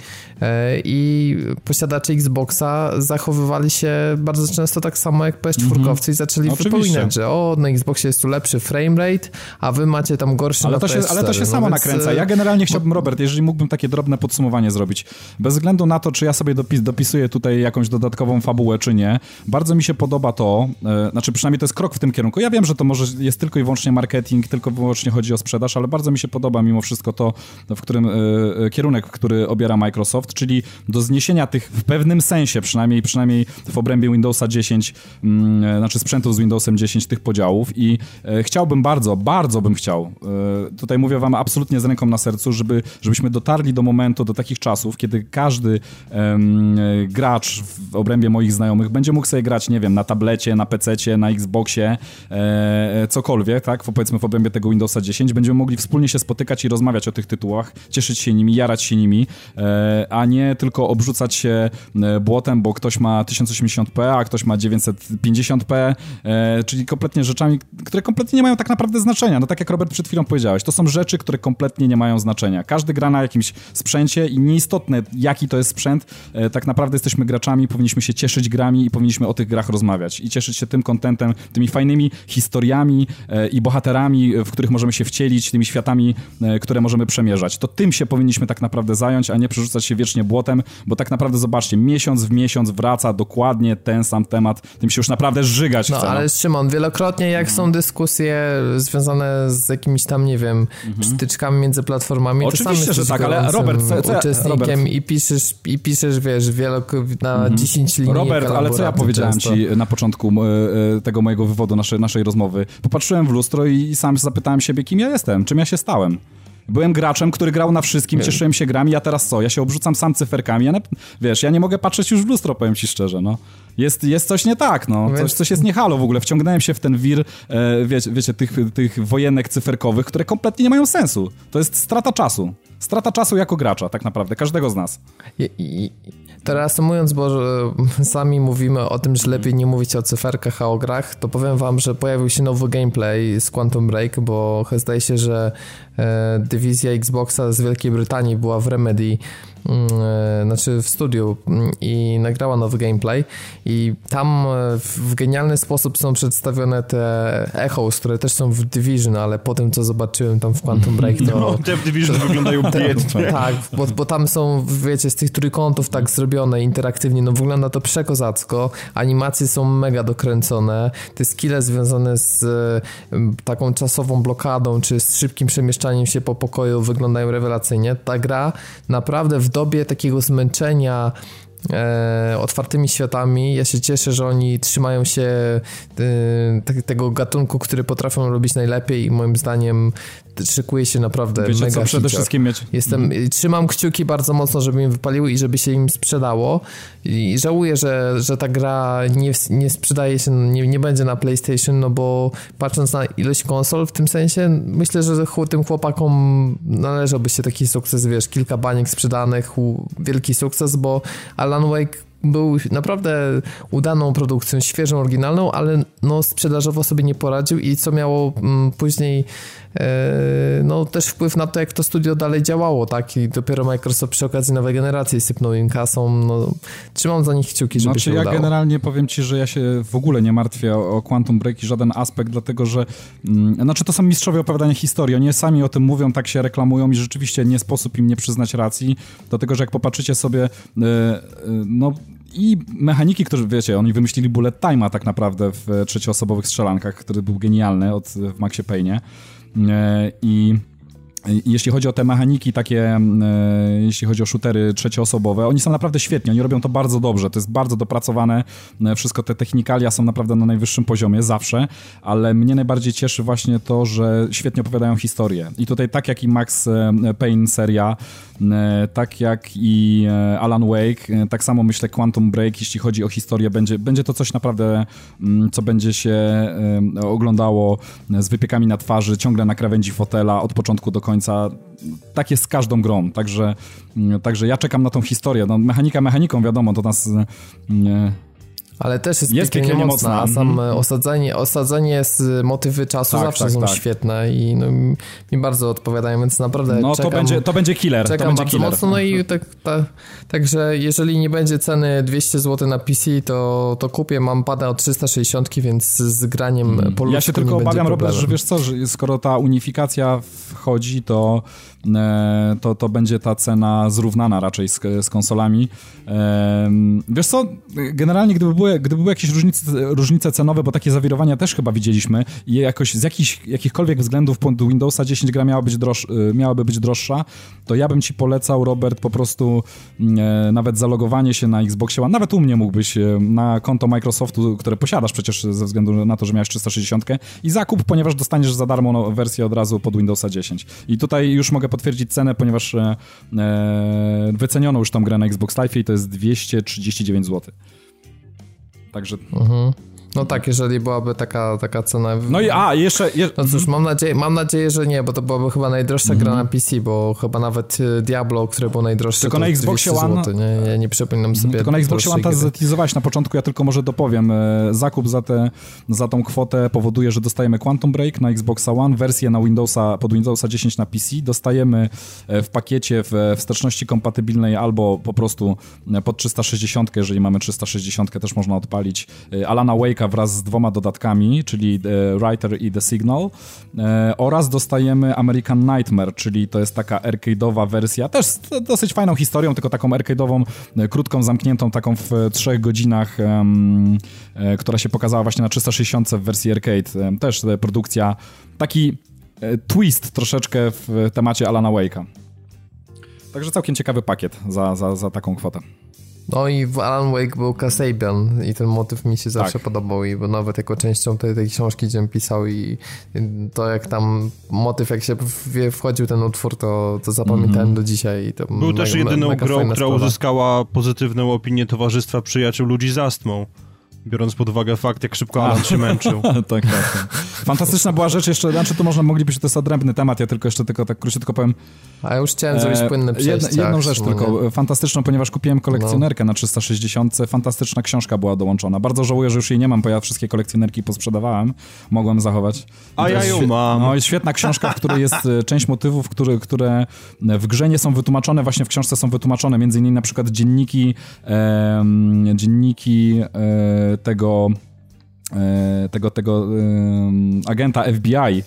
i posiadacze Xboxa zachowywali się bardzo często tak samo jak P S cztery mm-hmm. i zaczęli wypominać, że o, na Xboxie jest tu lepszy framerate, a wy macie tam gorszy ale na to P S cztery. Się, ale to się no samo więc... nakręca. Ja generalnie chciałbym, Robert, jeżeli mógłbym takie drobne podsumowanie zrobić. Bez względu na to, czy ja sobie dopis, dopisuję tutaj jakąś dodatkową fabułę, czy nie, bardzo mi się podoba to, yy, znaczy przynajmniej to jest krok w tym kierunku. Ja wiem, że to może jest tylko i wyłącznie marketing, tylko i wyłącznie chodzi o sprzedaż, ale bardzo mi się podoba mimo wszystko to, w którym yy, kierunek, który obiera Microsoft, czyli do zniesienia tych w pewnym sensie, przynajmniej przynajmniej w obrębie Windowsa dziesięć, yy, znaczy sprzętów z Windowsem dziesięć tych podziałów i yy, chciałbym bardzo, bardzo bym chciał, yy, tutaj mówię wam absolutnie z ręką na sercu, żeby, żebyśmy dotarli do momentu, do takich czasów, kiedy każdy um, gracz w obrębie moich znajomych będzie mógł sobie grać, nie wiem, na tablecie, na pececie, na Xboxie, e, cokolwiek, tak, powiedzmy w obrębie tego Windowsa dziesięć, będziemy mogli wspólnie się spotykać i rozmawiać o tych tytułach, cieszyć się nimi, jarać się nimi, e, a nie tylko obrzucać się błotem, bo ktoś ma tysiąc osiemdziesiąt p, a ktoś ma dziewięćset pięćdziesiąt p, e, czyli kompletnie rzeczami, które kompletnie nie mają tak naprawdę znaczenia. No tak jak Robert przed chwilą powiedziałeś, to są rzeczy, które kompletnie nie mają znaczenia. Każdy gra na jakimś sprzęcie i nieistotne jaki to jest sprzęt, e, tak naprawdę jesteśmy graczami, powinniśmy się cieszyć grami i powinniśmy o tych grach rozmawiać i cieszyć się tym kontentem, tymi fajnymi historiami e, i bohaterami, w których możemy się wcielić, tymi światami, e, które możemy przemierzać. To tym się powinniśmy tak naprawdę zająć, a nie przerzucać się wiecznie błotem, bo tak naprawdę zobaczcie, miesiąc w miesiąc wraca dokładnie ten sam temat, tym się już naprawdę żygać no, chce. No ale Szymon, wielokrotnie jak są dyskusje związane z jakimiś tam, nie wiem, mhm. styczkami między platformami, oczywiście, to same tak, ale Robert, co, co uczestnikiem ja, Robert. I piszesz, i piszesz, wiesz, wielo, na mhm. dziesięć linii. Robert, ale co ja powiedziałem często ci na początku e, tego mojego wywodu, naszej, naszej rozmowy? Popatrzyłem w lustro i, i sam zapytałem siebie, kim ja jestem, czym ja się stałem. Byłem graczem, który grał na wszystkim, cieszyłem się grami, ja teraz co? Ja się obrzucam sam cyferkami, ja na, wiesz, ja nie mogę patrzeć już w lustro, powiem ci szczerze, no. Jest, jest coś nie tak, no. Coś, coś jest nie halo w ogóle. Wciągnąłem się w ten wir, e, wie, wiecie, tych, tych wojenek cyferkowych, które kompletnie nie mają sensu. To jest strata czasu. Strata czasu jako gracza, tak naprawdę, każdego z nas. I, i, teraz mówiąc, bo sami mówimy o tym, że lepiej nie mówić o cyferkach, a o grach, to powiem wam, że pojawił się nowy gameplay z Quantum Break, bo zdaje się, że e, dywizja Xboxa z Wielkiej Brytanii była w Remedy, e, znaczy w studiu i nagrała nowy gameplay i tam w, w genialny sposób są przedstawione te echoes, które też są w Division, ale po tym, co zobaczyłem tam w Quantum Break, to... No, te w Division to, wyglądają biednie. Tak, bo, bo tam są, wiecie, z tych trójkątów tak zrobione interaktywnie, no wygląda to przekozacko, animacje są mega dokręcone, te skille związane z taką czasową blokadą, czy z szybkim przemieszczaniem się po pokoju wyglądają rewelacyjnie. Ta gra naprawdę w dobie takiego zmęczenia E, otwartymi światami. Ja się cieszę, że oni trzymają się e, te, tego gatunku, który potrafią robić najlepiej i moim zdaniem szykuje się naprawdę wiecie, mega co przede wszystkim mieć. Jestem, mm. Trzymam kciuki bardzo mocno, żeby im wypaliły i żeby się im sprzedało. I żałuję, że, że ta gra nie, nie sprzedaje się, nie, nie będzie na PlayStation, no bo patrząc na ilość konsol w tym sensie, myślę, że tym chłopakom należałby się taki sukces, wiesz, kilka baniek sprzedanych, wielki sukces, bo Alan Wake był naprawdę udaną produkcją, świeżą, oryginalną, ale no sprzedażowo sobie nie poradził i co miało mm, później yy, no też wpływ na to, jak to studio dalej działało, tak? I dopiero Microsoft przy okazji nowej generacji sypnął im kasą, no trzymam za nich kciuki, żeby znaczy, się ja udało. Ja generalnie powiem ci, że ja się w ogóle nie martwię o, o Quantum Break i żaden aspekt, dlatego że mm, znaczy to są mistrzowie opowiadania historii, oni sami o tym mówią, tak się reklamują i rzeczywiście nie sposób im nie przyznać racji, dlatego że jak popatrzycie sobie yy, yy, no i mechaniki, którzy, wiecie, oni wymyślili bullet time'a tak naprawdę w trzecioosobowych strzelankach, który był genialny od, w Maxie Payne'ie. I Jeśli chodzi o te mechaniki takie, jeśli chodzi o shootery trzecioosobowe, oni są naprawdę świetni, oni robią to bardzo dobrze, to jest bardzo dopracowane, wszystko te technikalia są naprawdę na najwyższym poziomie, zawsze, ale mnie najbardziej cieszy właśnie to, że świetnie opowiadają historię. I tutaj tak jak i Max Payne seria, tak jak i Alan Wake, tak samo myślę Quantum Break, jeśli chodzi o historię, będzie, będzie to coś naprawdę, co będzie się oglądało z wypiekami na twarzy, ciągle na krawędzi fotela, od początku do końca. końca. Tak jest z każdą grą, także, także ja czekam na tą historię. No, mechanika mechaniką, wiadomo, to nas... Nie... Ale też jest, jest piekielnie mocna, mocna, a sam mm-hmm. osadzenie, osadzenie z motywy czasu tak, zawsze tak, są tak. świetne i no, mi bardzo odpowiadają, więc naprawdę no, czekam. To będzie, to będzie killer. Czekam to będzie bardzo killer. mocno, no i tak, tak, także jeżeli nie będzie ceny dwieście złotych na P C, to, to kupię, mam pada od trzysta sześćdziesiąt, więc z graniem hmm. po ludzku ja się tylko obawiam, Robert, że wiesz co, że skoro ta unifikacja wchodzi, to, to, to będzie ta cena zrównana raczej z, z konsolami. Wiesz co, generalnie gdyby były Gdyby były jakieś różnice, różnice cenowe, bo takie zawirowania też chyba widzieliśmy i jakoś z jakich, jakichkolwiek względów Windowsa dziesięć gra miała być droż, miałaby być droższa, to ja bym ci polecał, Robert, po prostu e, nawet zalogowanie się na Xboxie One, nawet u mnie mógłbyś e, na konto Microsoftu, które posiadasz przecież ze względu na to, że miałeś trzysta sześćdziesiąt i zakup, ponieważ dostaniesz za darmo no, wersję od razu pod Windowsa dziesięć. I tutaj już mogę potwierdzić cenę, ponieważ e, wyceniono już tą grę na Xbox Live i to jest dwieście trzydzieści dziewięć złotych. Także... Mhm. No tak, jeżeli byłaby taka, taka cena... No i a, jeszcze... Je... No cóż, mam nadzieję, mam nadzieję, że nie, bo to byłaby chyba najdroższa mhm. gra na P C, bo chyba nawet Diablo, które było najdroższe, tylko to na Xboxie One... nie, nie przypominam sobie... Tylko na Xboxie One zdecydowałaś na początku, ja tylko może dopowiem. Zakup za, te, za tą kwotę powoduje, że dostajemy Quantum Break na Xboxa One, wersję na Windowsa, pod Windowsa dziesięć na P C, dostajemy w pakiecie w wsteczności kompatybilnej albo po prostu pod trzysta sześćdziesiąt, jeżeli mamy trzysta sześćdziesiąt, też można odpalić Alana Wake wraz z dwoma dodatkami, czyli The Writer i The Signal, e, oraz dostajemy American Nightmare, czyli to jest taka arcade'owa wersja, też z dosyć fajną historią, tylko taką arcade'ową, e, krótką, zamkniętą, taką w trzech godzinach, em, e, która się pokazała właśnie na trzysta sześćdziesiąt w wersji arcade. E, też e, produkcja, taki e, twist troszeczkę w temacie Alana Wake'a. Także całkiem ciekawy pakiet za, za, za taką kwotę. No i w Alan Wake był Kasabian i ten motyw mi się zawsze tak. podobał i nawet jako częścią tej, tej książki, gdzie pisał i to jak tam motyw, jak się wchodził ten utwór, to, to zapamiętałem mm-hmm. do dzisiaj. I to był też me- jedyną me- grą, która sprawa. uzyskała pozytywną opinię towarzystwa przyjaciół ludzi z astmą. Biorąc pod uwagę fakt, jak szybko Alan się męczył. tak, tak, tak. Fantastyczna była rzecz jeszcze, znaczy to można moglibyśmy, to jest odrębny temat, ja tylko jeszcze tylko tak króciutko powiem. A ja już chciałem e, zrobić płynne przejście. Jedna, jedną rzecz tylko, nie? Fantastyczną, ponieważ kupiłem kolekcjonerkę no. na trzysta sześćdziesiąt, fantastyczna książka była dołączona. Bardzo żałuję, że już jej nie mam, bo ja wszystkie kolekcjonerki posprzedawałem, mogłem zachować. A ja ją mam. No i świetna książka, w której jest część motywów, które, które w grze nie są wytłumaczone, właśnie w książce są wytłumaczone, między innymi na przykład dzienniki e, dzienniki e, tego tego, tego agenta F B I,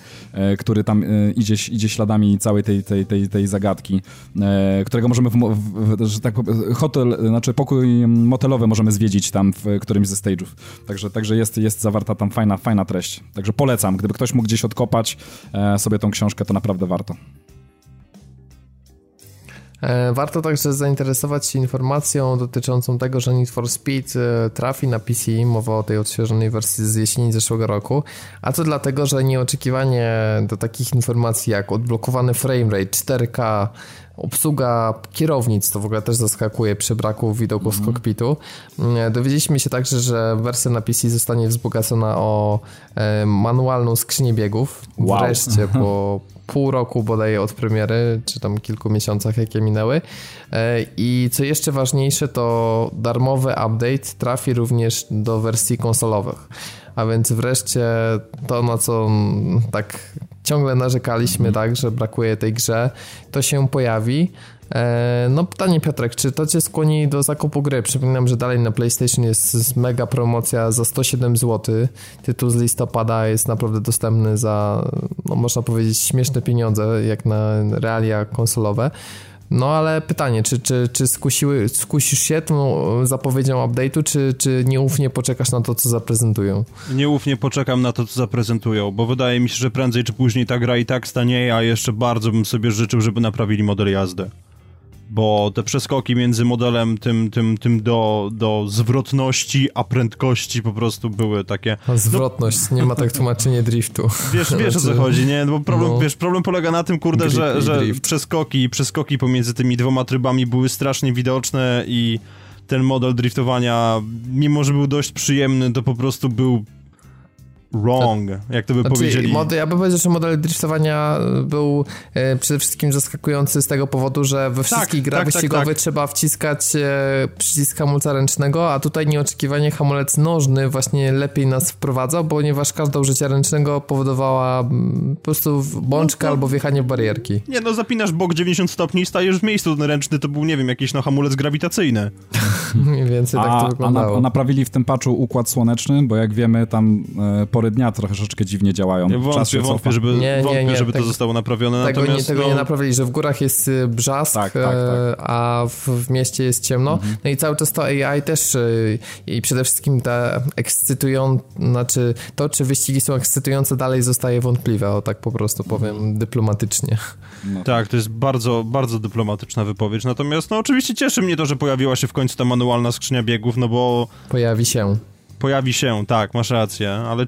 który tam idzie, idzie śladami całej tej, tej, tej, tej zagadki, którego możemy w, w, że tak hotel, znaczy pokój motelowy możemy zwiedzić tam w którymś ze stage'ów. Także, także jest, jest zawarta tam fajna, fajna treść. Także polecam. Gdyby ktoś mógł gdzieś odkopać sobie tą książkę, to naprawdę warto. Warto także zainteresować się informacją dotyczącą tego, że Need for Speed trafi na P C, mowa o tej odświeżonej wersji z jesieni zeszłego roku, a to dlatego, że nieoczekiwanie do takich informacji jak odblokowany framerate, cztery K, obsługa kierownic, to w ogóle też zaskakuje przy braku widoku mm-hmm. z kokpitu. Dowiedzieliśmy się także, że wersja na P C zostanie wzbogacona o manualną skrzynię biegów. Wow. Wreszcie po pół roku bodaj od premiery, czy tam kilku miesiącach, jakie minęły. I co jeszcze ważniejsze, to darmowy update trafi również do wersji konsolowych. A więc wreszcie to, na co tak ciągle narzekaliśmy, tak, że brakuje tej grze, to się pojawi. No pytanie, Piotrek, czy to cię skłoni do zakupu gry? Przypominam, że dalej na PlayStation jest mega promocja za sto siedem złotych. Tytuł z listopada jest naprawdę dostępny za, no można powiedzieć, śmieszne pieniądze, jak na realia konsolowe. No ale pytanie, czy, czy, czy skusiły, skusisz się tą zapowiedzią update'u, czy, czy nieufnie poczekasz na to, co zaprezentują? Nieufnie poczekam na to, co zaprezentują, bo wydaje mi się, że prędzej czy później ta gra i tak stanieje, a jeszcze bardzo bym sobie życzył, żeby naprawili model jazdy. Bo te przeskoki między modelem tym, tym, tym do, do zwrotności, a prędkości po prostu były takie... A zwrotność, no... nie ma tak tłumaczenia driftu. Wiesz, znaczy... wiesz o co chodzi, nie? Bo problem, no... wiesz, problem polega na tym, kurde, Grip że, że przeskoki, przeskoki pomiędzy tymi dwoma trybami były strasznie widoczne i ten model driftowania, mimo że był dość przyjemny, to po prostu był... wrong, jak to by znaczy, powiedzieli. Mod, ja bym powiedział, że model driftowania był e, przede wszystkim zaskakujący z tego powodu, że we wszystkich tak, grach tak, wyścigowych tak, tak. trzeba wciskać e, przycisk hamulca ręcznego, a tutaj nieoczekiwanie hamulec nożny właśnie lepiej nas wprowadzał, ponieważ każda użycia ręcznego powodowała m, po prostu bączkę no, albo wjechanie w barierki. Nie, no zapinasz bok dziewięćdziesiąt stopni i stajesz w miejscu, ten ręczny to był, nie wiem, jakiś no hamulec grawitacyjny. Mniej więcej a, tak to wyglądało. A, na, a naprawili w tym patchu układ słoneczny, bo jak wiemy tam e, po dnia troszeczkę dziwnie działają. Nie wątpię, wątpię, żeby, nie, wątpię, nie, nie, żeby tak, to zostało naprawione. Tego, natomiast, nie, tego no... nie naprawili, że w górach jest brzask, tak, tak, tak. a w, w mieście jest ciemno. Mhm. No i cały czas to A I też i przede wszystkim ta ekscytująca, znaczy to, czy wyścigi są ekscytujące dalej zostaje wątpliwe, o tak po prostu powiem dyplomatycznie. No. Tak, to jest bardzo, bardzo dyplomatyczna wypowiedź. Natomiast no oczywiście cieszy mnie to, że pojawiła się w końcu ta manualna skrzynia biegów, no bo... Pojawi się. Pojawi się, tak, masz rację, ale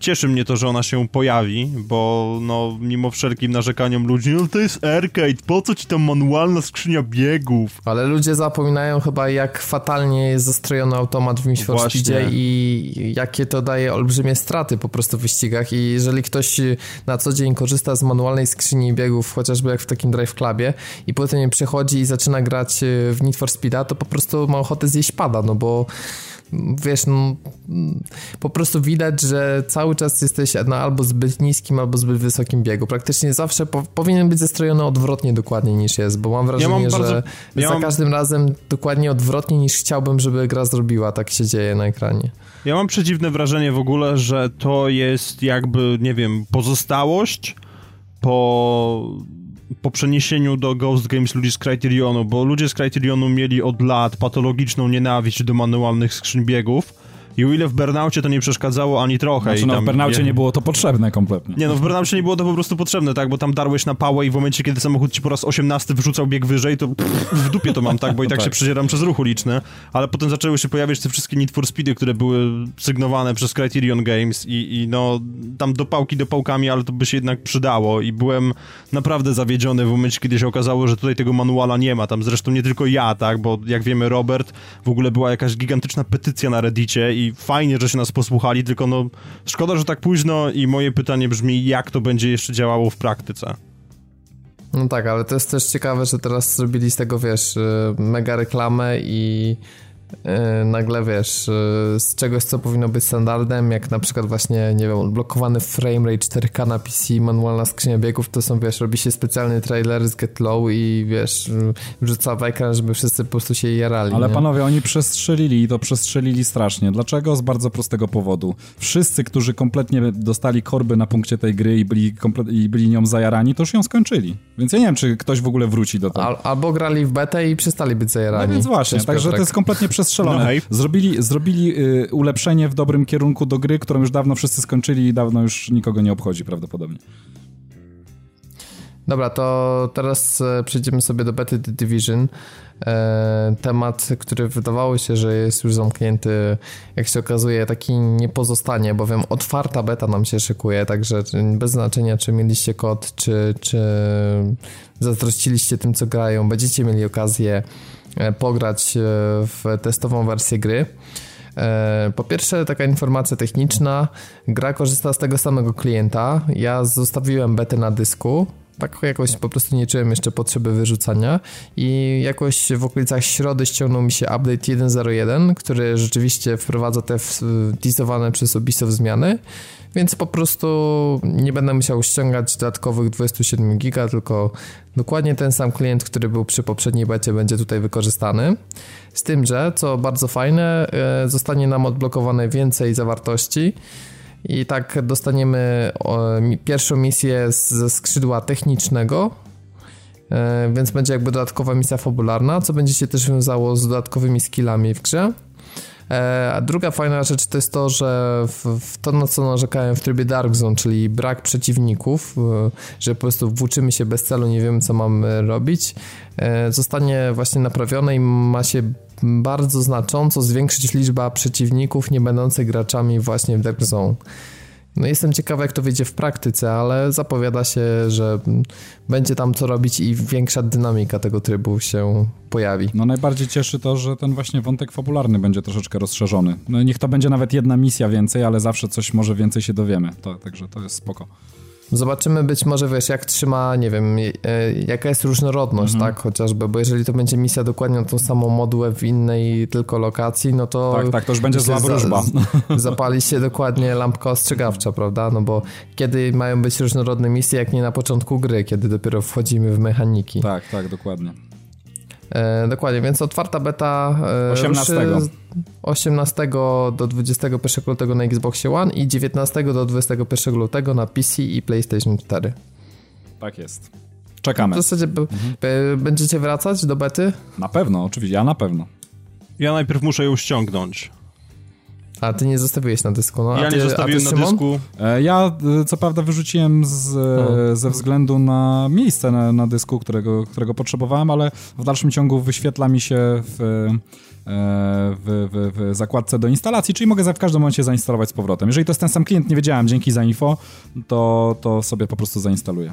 cieszy mnie to, że ona się pojawi, bo no, mimo wszelkim narzekaniom ludzi, no to jest arcade, po co ci tam manualna skrzynia biegów? Ale ludzie zapominają chyba, jak fatalnie jest zastrojony automat w Need for Speedzie i jakie to daje olbrzymie straty po prostu w wyścigach i jeżeli ktoś na co dzień korzysta z manualnej skrzyni biegów, chociażby jak w takim Drive Clubie i potem nie przychodzi i zaczyna grać w Need for Speeda, to po prostu ma ochotę zjeść pada, no bo wiesz, no, po prostu widać, że cały czas jesteś na albo zbyt niskim, albo zbyt wysokim biegu. Praktycznie zawsze po, powinien być zestrojony odwrotnie dokładnie niż jest, bo mam wrażenie, ja mam bardzo, że ja za mam... każdym razem dokładnie odwrotnie niż chciałbym, żeby gra zrobiła. Tak się dzieje na ekranie. Ja mam przedziwne wrażenie w ogóle, że to jest jakby, nie wiem, pozostałość po... po przeniesieniu do Ghost Games ludzi z Criterionu, bo ludzie z Criterionu mieli od lat patologiczną nienawiść do manualnych skrzyń biegów i o ile w Bernaucie to nie przeszkadzało ani trochę. Znaczy, i tam no w Bernaucie je... nie było to potrzebne kompletnie. Nie, no w Bernaucie nie było to po prostu potrzebne, tak, bo tam darłeś na pałę i w momencie, kiedy samochód ci po raz osiemnasty wyrzucał bieg wyżej, to pff, w dupie to mam, tak, bo i tak, tak się przedzieram przez ruch uliczny, ale potem zaczęły się pojawiać te wszystkie Need for Speedy, które były sygnowane przez Criterion Games i, i no tam do pałki do pałkami, ale to by się jednak przydało i byłem naprawdę zawiedziony w momencie, kiedy się okazało, że tutaj tego manuala nie ma, tam zresztą nie tylko ja, tak, bo jak wiemy Robert, w ogóle była jakaś gigantyczna petycja na Reddicie i I fajnie, że się nas posłuchali, tylko no szkoda, że tak późno i moje pytanie brzmi, jak to będzie jeszcze działało w praktyce. No tak, ale to jest też ciekawe, że teraz zrobili z tego, wiesz, mega reklamę i yy, nagle, wiesz, yy, z czegoś, co powinno być standardem, jak na przykład właśnie, nie wiem, odblokowany framerate cztery K na P C, manualna skrzynia biegów, to są, wiesz, robi się specjalny trailer z Get Low i, wiesz, wrzuca w ekran, żeby wszyscy po prostu się jarali. Ale nie? Panowie, oni przestrzelili i to przestrzelili strasznie. Dlaczego? Z bardzo prostego powodu. Wszyscy, którzy kompletnie dostali korby na punkcie tej gry i byli, komple- i byli nią zajarani, to już ją skończyli. Więc ja nie wiem, czy ktoś w ogóle wróci do tego. Al- albo grali w betę i przestali być zajarani. No więc właśnie, Cześć, także Piotrek. To jest kompletnie przestrzelone. No zrobili zrobili y, ulepszenie w dobrym kierunku do gry, którą już dawno wszyscy skończyli i dawno już nikogo nie obchodzi prawdopodobnie. Dobra, to teraz przejdziemy sobie do bety The Division. E, temat, który wydawało się, że jest już zamknięty, jak się okazuje, taki nie pozostanie, bowiem otwarta beta nam się szykuje, także bez znaczenia, czy mieliście kod, czy, czy zazdrościliście tym, co grają, będziecie mieli okazję pograć w testową wersję gry. Po pierwsze, taka informacja techniczna. Gra korzysta z tego samego klienta. Ja zostawiłem betę na dysku. Tak jakoś po prostu nie czułem jeszcze potrzeby wyrzucania i jakoś w okolicach środy ściągnął mi się update jeden zero jeden, który rzeczywiście wprowadza te teasowane przez Ubisoft zmiany, więc po prostu nie będę musiał ściągać dodatkowych dwadzieścia siedem giga, tylko dokładnie ten sam klient, który był przy poprzedniej becie, będzie tutaj wykorzystany. Z tym, że co bardzo fajne, zostanie nam odblokowane więcej zawartości. I tak dostaniemy pierwszą misję ze skrzydła technicznego więc będzie jakby dodatkowa misja fabularna, co będzie się też wiązało z dodatkowymi skillami w grze. A druga fajna rzecz to jest to, że w, w to, na co narzekałem w trybie Dark Zone, czyli brak przeciwników, że po prostu włóczymy się bez celu, nie wiemy co mamy robić, zostanie właśnie naprawione i ma się bardzo znacząco zwiększyć liczba przeciwników nie będących graczami właśnie w Dark Zone. No jestem ciekawy, jak to wyjdzie w praktyce, ale zapowiada się, że będzie tam co robić i większa dynamika tego trybu się pojawi. No najbardziej cieszy to, że ten właśnie wątek fabularny będzie troszeczkę rozszerzony. No niech to będzie nawet jedna misja więcej, ale zawsze coś może więcej się dowiemy. To, także to jest spoko. Zobaczymy być może, wiesz, jak trzyma, nie wiem, e, jaka jest różnorodność, mhm. tak, chociażby, bo jeżeli to będzie misja dokładnie na tą samą modłę w innej tylko lokacji, no to... Tak, tak, to już będzie zła wróżba. Za, zapali się dokładnie lampka ostrzegawcza, prawda, no bo kiedy mają być różnorodne misje, jak nie na początku gry, kiedy dopiero wchodzimy w mechaniki. Tak, tak, dokładnie. E, dokładnie, więc otwarta beta e, osiemnastego osiemnastego do dwudziestego pierwszego lutego na Xboxie One i dziewiętnastego do dwudziestego pierwszego lutego na P C i PlayStation cztery. Tak jest. Czekamy. W zasadzie b- mhm. b- będziecie wracać do bety? Na pewno, oczywiście, ja na pewno. Ja najpierw muszę ją ściągnąć. A ty nie zostawiłeś na dysku, no? Ja ty, nie zostawiłem na Szymon? dysku. Ja co prawda wyrzuciłem z, no. ze względu na miejsce na, na dysku, którego, którego potrzebowałem, ale w dalszym ciągu wyświetla mi się w, w, w, w zakładce do instalacji, czyli mogę w każdym momencie zainstalować z powrotem. Jeżeli to jest ten sam klient, nie wiedziałem, dzięki za info, to, to sobie po prostu zainstaluję.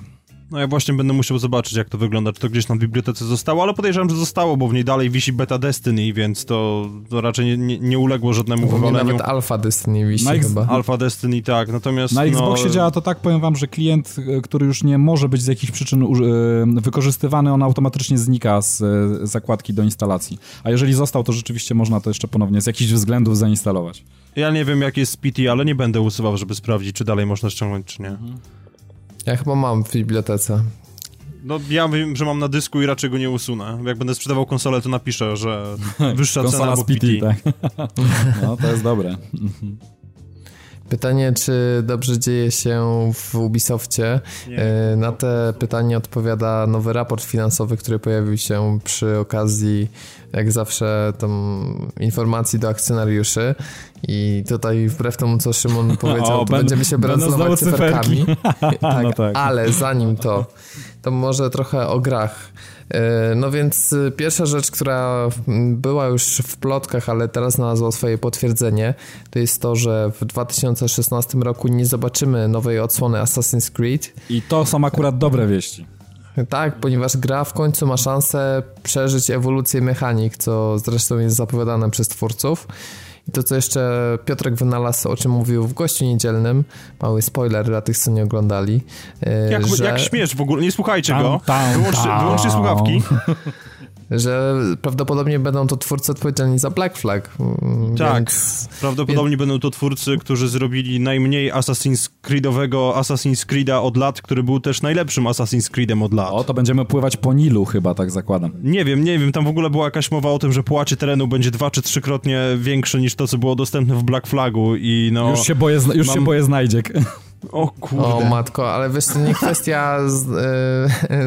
No ja właśnie będę musiał zobaczyć, jak to wygląda, czy to gdzieś tam w bibliotece zostało, ale podejrzewam, że zostało, bo w niej dalej wisi beta Destiny, więc to, to raczej nie, nie, nie uległo żadnemu wywaleniu. Nawet Alpha Destiny wisi na chyba. Alpha Destiny, tak, natomiast... Na no... Xboxie działa to tak, powiem wam, że klient, który już nie może być z jakichś przyczyn wykorzystywany, on automatycznie znika z zakładki do instalacji. A jeżeli został, to rzeczywiście można to jeszcze ponownie z jakichś względów zainstalować. Ja nie wiem, jak jest z P T, ale nie będę usuwał, żeby sprawdzić, czy dalej można ściągnąć, czy nie. Mhm. Ja chyba mam w bibliotece. No ja wiem, że mam na dysku i raczej go nie usunę. Jak będę sprzedawał konsolę, to napiszę, że wyższa cena bo P T. Tak. No to jest dobre. Pytanie, czy dobrze dzieje się w Ubisoftie. Nie. Na te pytanie odpowiada nowy raport finansowy, który pojawił się przy okazji, jak zawsze, tam informacji do akcjonariuszy. I tutaj wbrew temu, co Szymon powiedział, o, to ben, będziemy się bransować cyferkami. Tak, no tak. Ale zanim to, to może trochę o grach. No więc pierwsza rzecz, która była już w plotkach, ale teraz znalazła swoje potwierdzenie, to jest to, że w dwa tysiące szesnastym roku nie zobaczymy nowej odsłony Assassin's Creed. I to są akurat dobre wieści. Tak, ponieważ gra w końcu ma szansę przeżyć ewolucję mechanik, co zresztą jest zapowiadane przez twórców. I to, co jeszcze Piotrek wynalazł, o czym mówił w Gościu Niedzielnym, mały spoiler dla tych, co nie oglądali. Jak, że... jak śmiesz w ogóle, nie słuchajcie tam, go, tam, wyłączcie, tam. wyłączcie słuchawki. Że prawdopodobnie będą to twórcy odpowiedzialni za Black Flag. Tak, więc... prawdopodobnie więc... będą to twórcy, którzy zrobili najmniej Assassin's Creedowego Assassin's Creeda od lat, który był też najlepszym Assassin's Creedem od lat. O, to będziemy pływać po Nilu chyba, tak zakładam. Nie wiem, nie wiem, tam w ogóle była jakaś mowa o tym, że płacie terenu będzie dwa czy trzykrotnie większe niż to, co było dostępne w Black Flagu i no... Już się boję, już mam... się boję znajdziek. O kurde. O matko, ale wiesz, to nie kwestia z,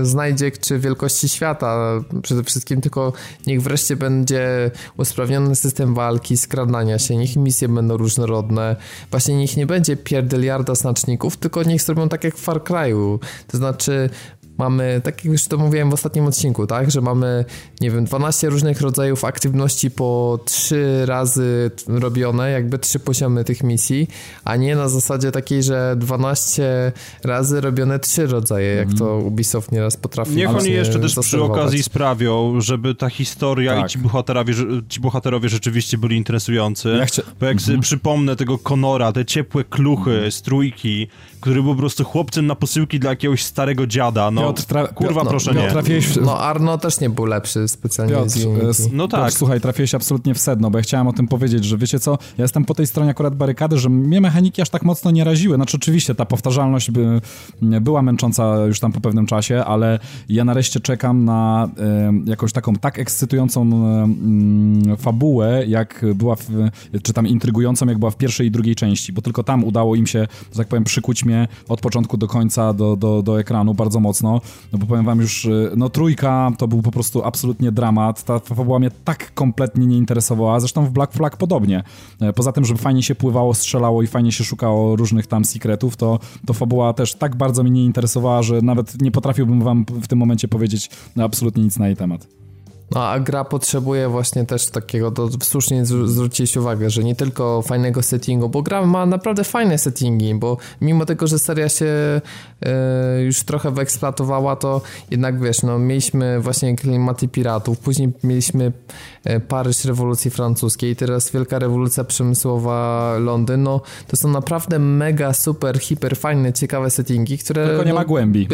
y, znajdziek czy wielkości świata przede wszystkim, tylko niech wreszcie będzie usprawniony system walki, skradania się, niech misje będą różnorodne, właśnie niech nie będzie pierdeliarda znaczników, tylko niech zrobią tak jak w Far Cry'u, to znaczy mamy, tak jak już to mówiłem w ostatnim odcinku, tak, że mamy, nie wiem, dwanaście różnych rodzajów aktywności po trzy razy robione, jakby trzy poziomy tych misji, a nie na zasadzie takiej, że dwanaście razy robione trzy rodzaje, jak to Ubisoft nieraz potrafi. Niech oni jeszcze też przy okazji sprawią, żeby ta historia tak. i ci bohaterowie, ci bohaterowie rzeczywiście byli interesujący. Ja chcia... Bo jak mhm. przypomnę tego Conora, te ciepłe kluchy z trójki, który był po prostu chłopcem na posyłki dla jakiegoś starego dziada, no. Piotr, tra... Kurwa, Piotr, no, proszę, Piotr, nie. Trafiłeś w... No, Arno też nie był lepszy specjalnie. Piotr, z no tak. Piotr, słuchaj, trafiłeś absolutnie w sedno, bo ja chciałem o tym powiedzieć, że wiecie co, ja jestem po tej stronie akurat barykady, że mnie mechaniki aż tak mocno nie raziły. Znaczy oczywiście ta powtarzalność by, była męcząca już tam po pewnym czasie, ale ja nareszcie czekam na y, jakąś taką tak ekscytującą y, fabułę, jak była, w, czy tam intrygującą, jak była w pierwszej i drugiej części, bo tylko tam udało im się, że tak powiem, przykuć mnie od początku do końca do, do, do ekranu bardzo mocno. mocno, no bo powiem wam już, no trójka to był po prostu absolutnie dramat, ta fabuła mnie tak kompletnie nie interesowała, zresztą w Black Flag podobnie. Poza tym, żeby fajnie się pływało, strzelało i fajnie się szukało różnych tam secretów, to, to fabuła też tak bardzo mnie nie interesowała, że nawet nie potrafiłbym wam w tym momencie powiedzieć absolutnie nic na jej temat. No, a gra potrzebuje właśnie też takiego, to słusznie zwróciłeś uwagę, że nie tylko fajnego settingu, bo gra ma naprawdę fajne settingi, bo mimo tego, że seria się y, już trochę wyeksploatowała, to jednak wiesz, no mieliśmy właśnie klimaty piratów, później mieliśmy Paryż rewolucji francuskiej, teraz wielka rewolucja przemysłowa Londyn, no to są naprawdę mega, super, hiper fajne, ciekawe settingi, które... Tylko nie no, ma głębi.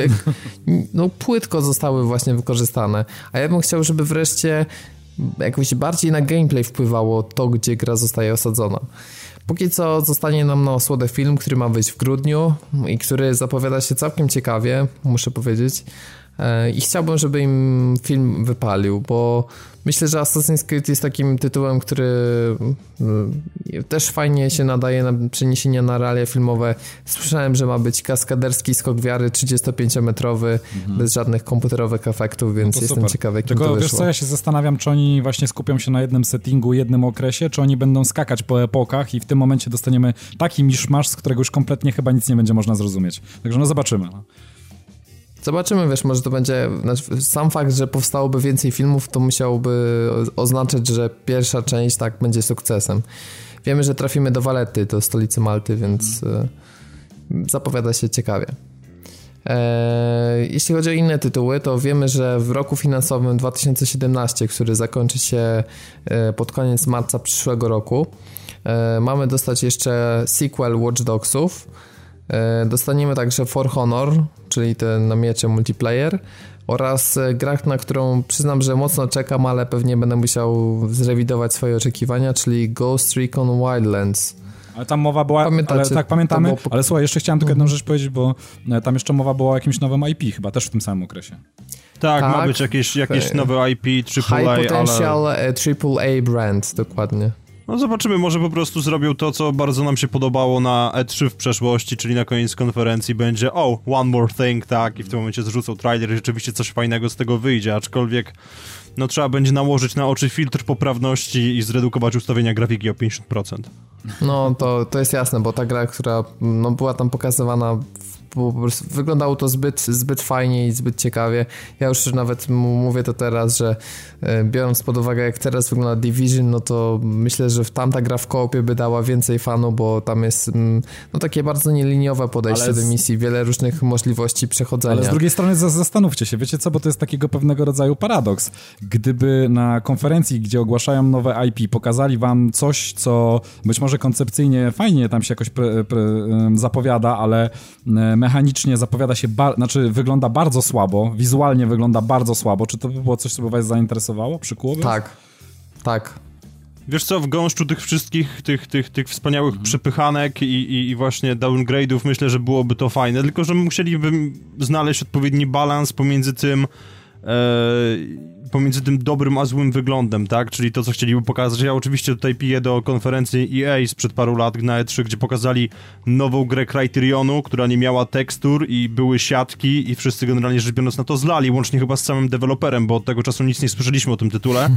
No płytko zostały właśnie wykorzystane, a ja bym chciał, żeby wreszcie jakoś bardziej na gameplay wpływało to, gdzie gra zostaje osadzona. Póki co zostanie nam na osłodę film, który ma wyjść w grudniu i który zapowiada się całkiem ciekawie, muszę powiedzieć. I chciałbym, żeby im film wypalił, bo myślę, że Assassin's Creed jest takim tytułem, który też fajnie się nadaje na przeniesienia na realia filmowe. Słyszałem, że ma być kaskaderski skok wiary trzydziestopięciometrowy, mhm. bez żadnych komputerowych efektów, więc no jestem super. ciekawy, jak Tylko, to wyszło. Wiesz co, ja się zastanawiam, czy oni właśnie skupią się na jednym settingu, jednym okresie, czy oni będą skakać po epokach i w tym momencie dostaniemy taki miszmasz, z którego już kompletnie chyba nic nie będzie można zrozumieć. Także no zobaczymy. Zobaczymy, wiesz, może to będzie, znaczy sam fakt, że powstałoby więcej filmów, to musiałoby oznaczać, że pierwsza część tak będzie sukcesem. Wiemy, że trafimy do Valletty, do stolicy Malty, więc zapowiada się ciekawie. Eee, jeśli chodzi o inne tytuły, to wiemy, że w roku finansowym dwa tysiące siedemnastym, który zakończy się pod koniec marca przyszłego roku, e, mamy dostać jeszcze sequel Watch Dogsów. Dostaniemy także For Honor, czyli ten na miecze multiplayer oraz grach, na którą przyznam, że mocno czekam, ale pewnie będę musiał zrewidować swoje oczekiwania, czyli Ghost Recon Wildlands. Ale tam mowa była, ale, tak pamiętamy, było... ale słuchaj, jeszcze chciałem tylko jedną rzecz powiedzieć, bo tam jeszcze mowa była o jakimś nowym I P chyba też w tym samym okresie. Tak, tak ma być jakieś, jakieś nowe I P, A A A. High Potential ale... A A A brand, dokładnie. No zobaczymy, może po prostu zrobią to, co bardzo nam się podobało na E trzy w przeszłości, czyli na koniec konferencji będzie oh, one more thing, tak, i w tym momencie zrzucą trailer i rzeczywiście coś fajnego z tego wyjdzie, aczkolwiek no trzeba będzie nałożyć na oczy filtr poprawności i zredukować ustawienia grafiki o pięćdziesiąt procent. No to, to jest jasne, bo ta gra, która no, była tam pokazywana, po prostu wyglądało to zbyt, zbyt fajnie i zbyt ciekawie. Ja już nawet mówię to teraz, że biorąc pod uwagę, jak teraz wygląda Division, no to myślę, że tamta gra w koopie by dała więcej fanu, bo tam jest no takie bardzo nieliniowe podejście z... do misji, wiele różnych możliwości przechodzenia. Ale z drugiej strony zastanówcie się, wiecie co, bo to jest takiego pewnego rodzaju paradoks. Gdyby na konferencji, gdzie ogłaszają nowe I P, pokazali wam coś, co być może koncepcyjnie fajnie tam się jakoś pre, pre, zapowiada, ale mechanicznie zapowiada się, ba- znaczy wygląda bardzo słabo, wizualnie wygląda bardzo słabo. Czy to by było coś, co by was zainteresowało? Przykułoby? Tak, tak. Wiesz co, w gąszczu tych wszystkich, tych, tych, tych wspaniałych mhm. przepychanek i, i, i właśnie downgrade'ów myślę, że byłoby to fajne, tylko że musieliby znaleźć odpowiedni balans pomiędzy tym e, pomiędzy tym dobrym a złym wyglądem, tak? Czyli to, co chcieliby pokazać. Ja oczywiście tutaj piję do konferencji E A sprzed paru lat na E trzy, gdzie pokazali nową grę Criterionu, która nie miała tekstur i były siatki i wszyscy generalnie rzecz biorąc na to zlali, łącznie chyba z samym deweloperem, bo od tego czasu nic nie słyszeliśmy o tym tytule.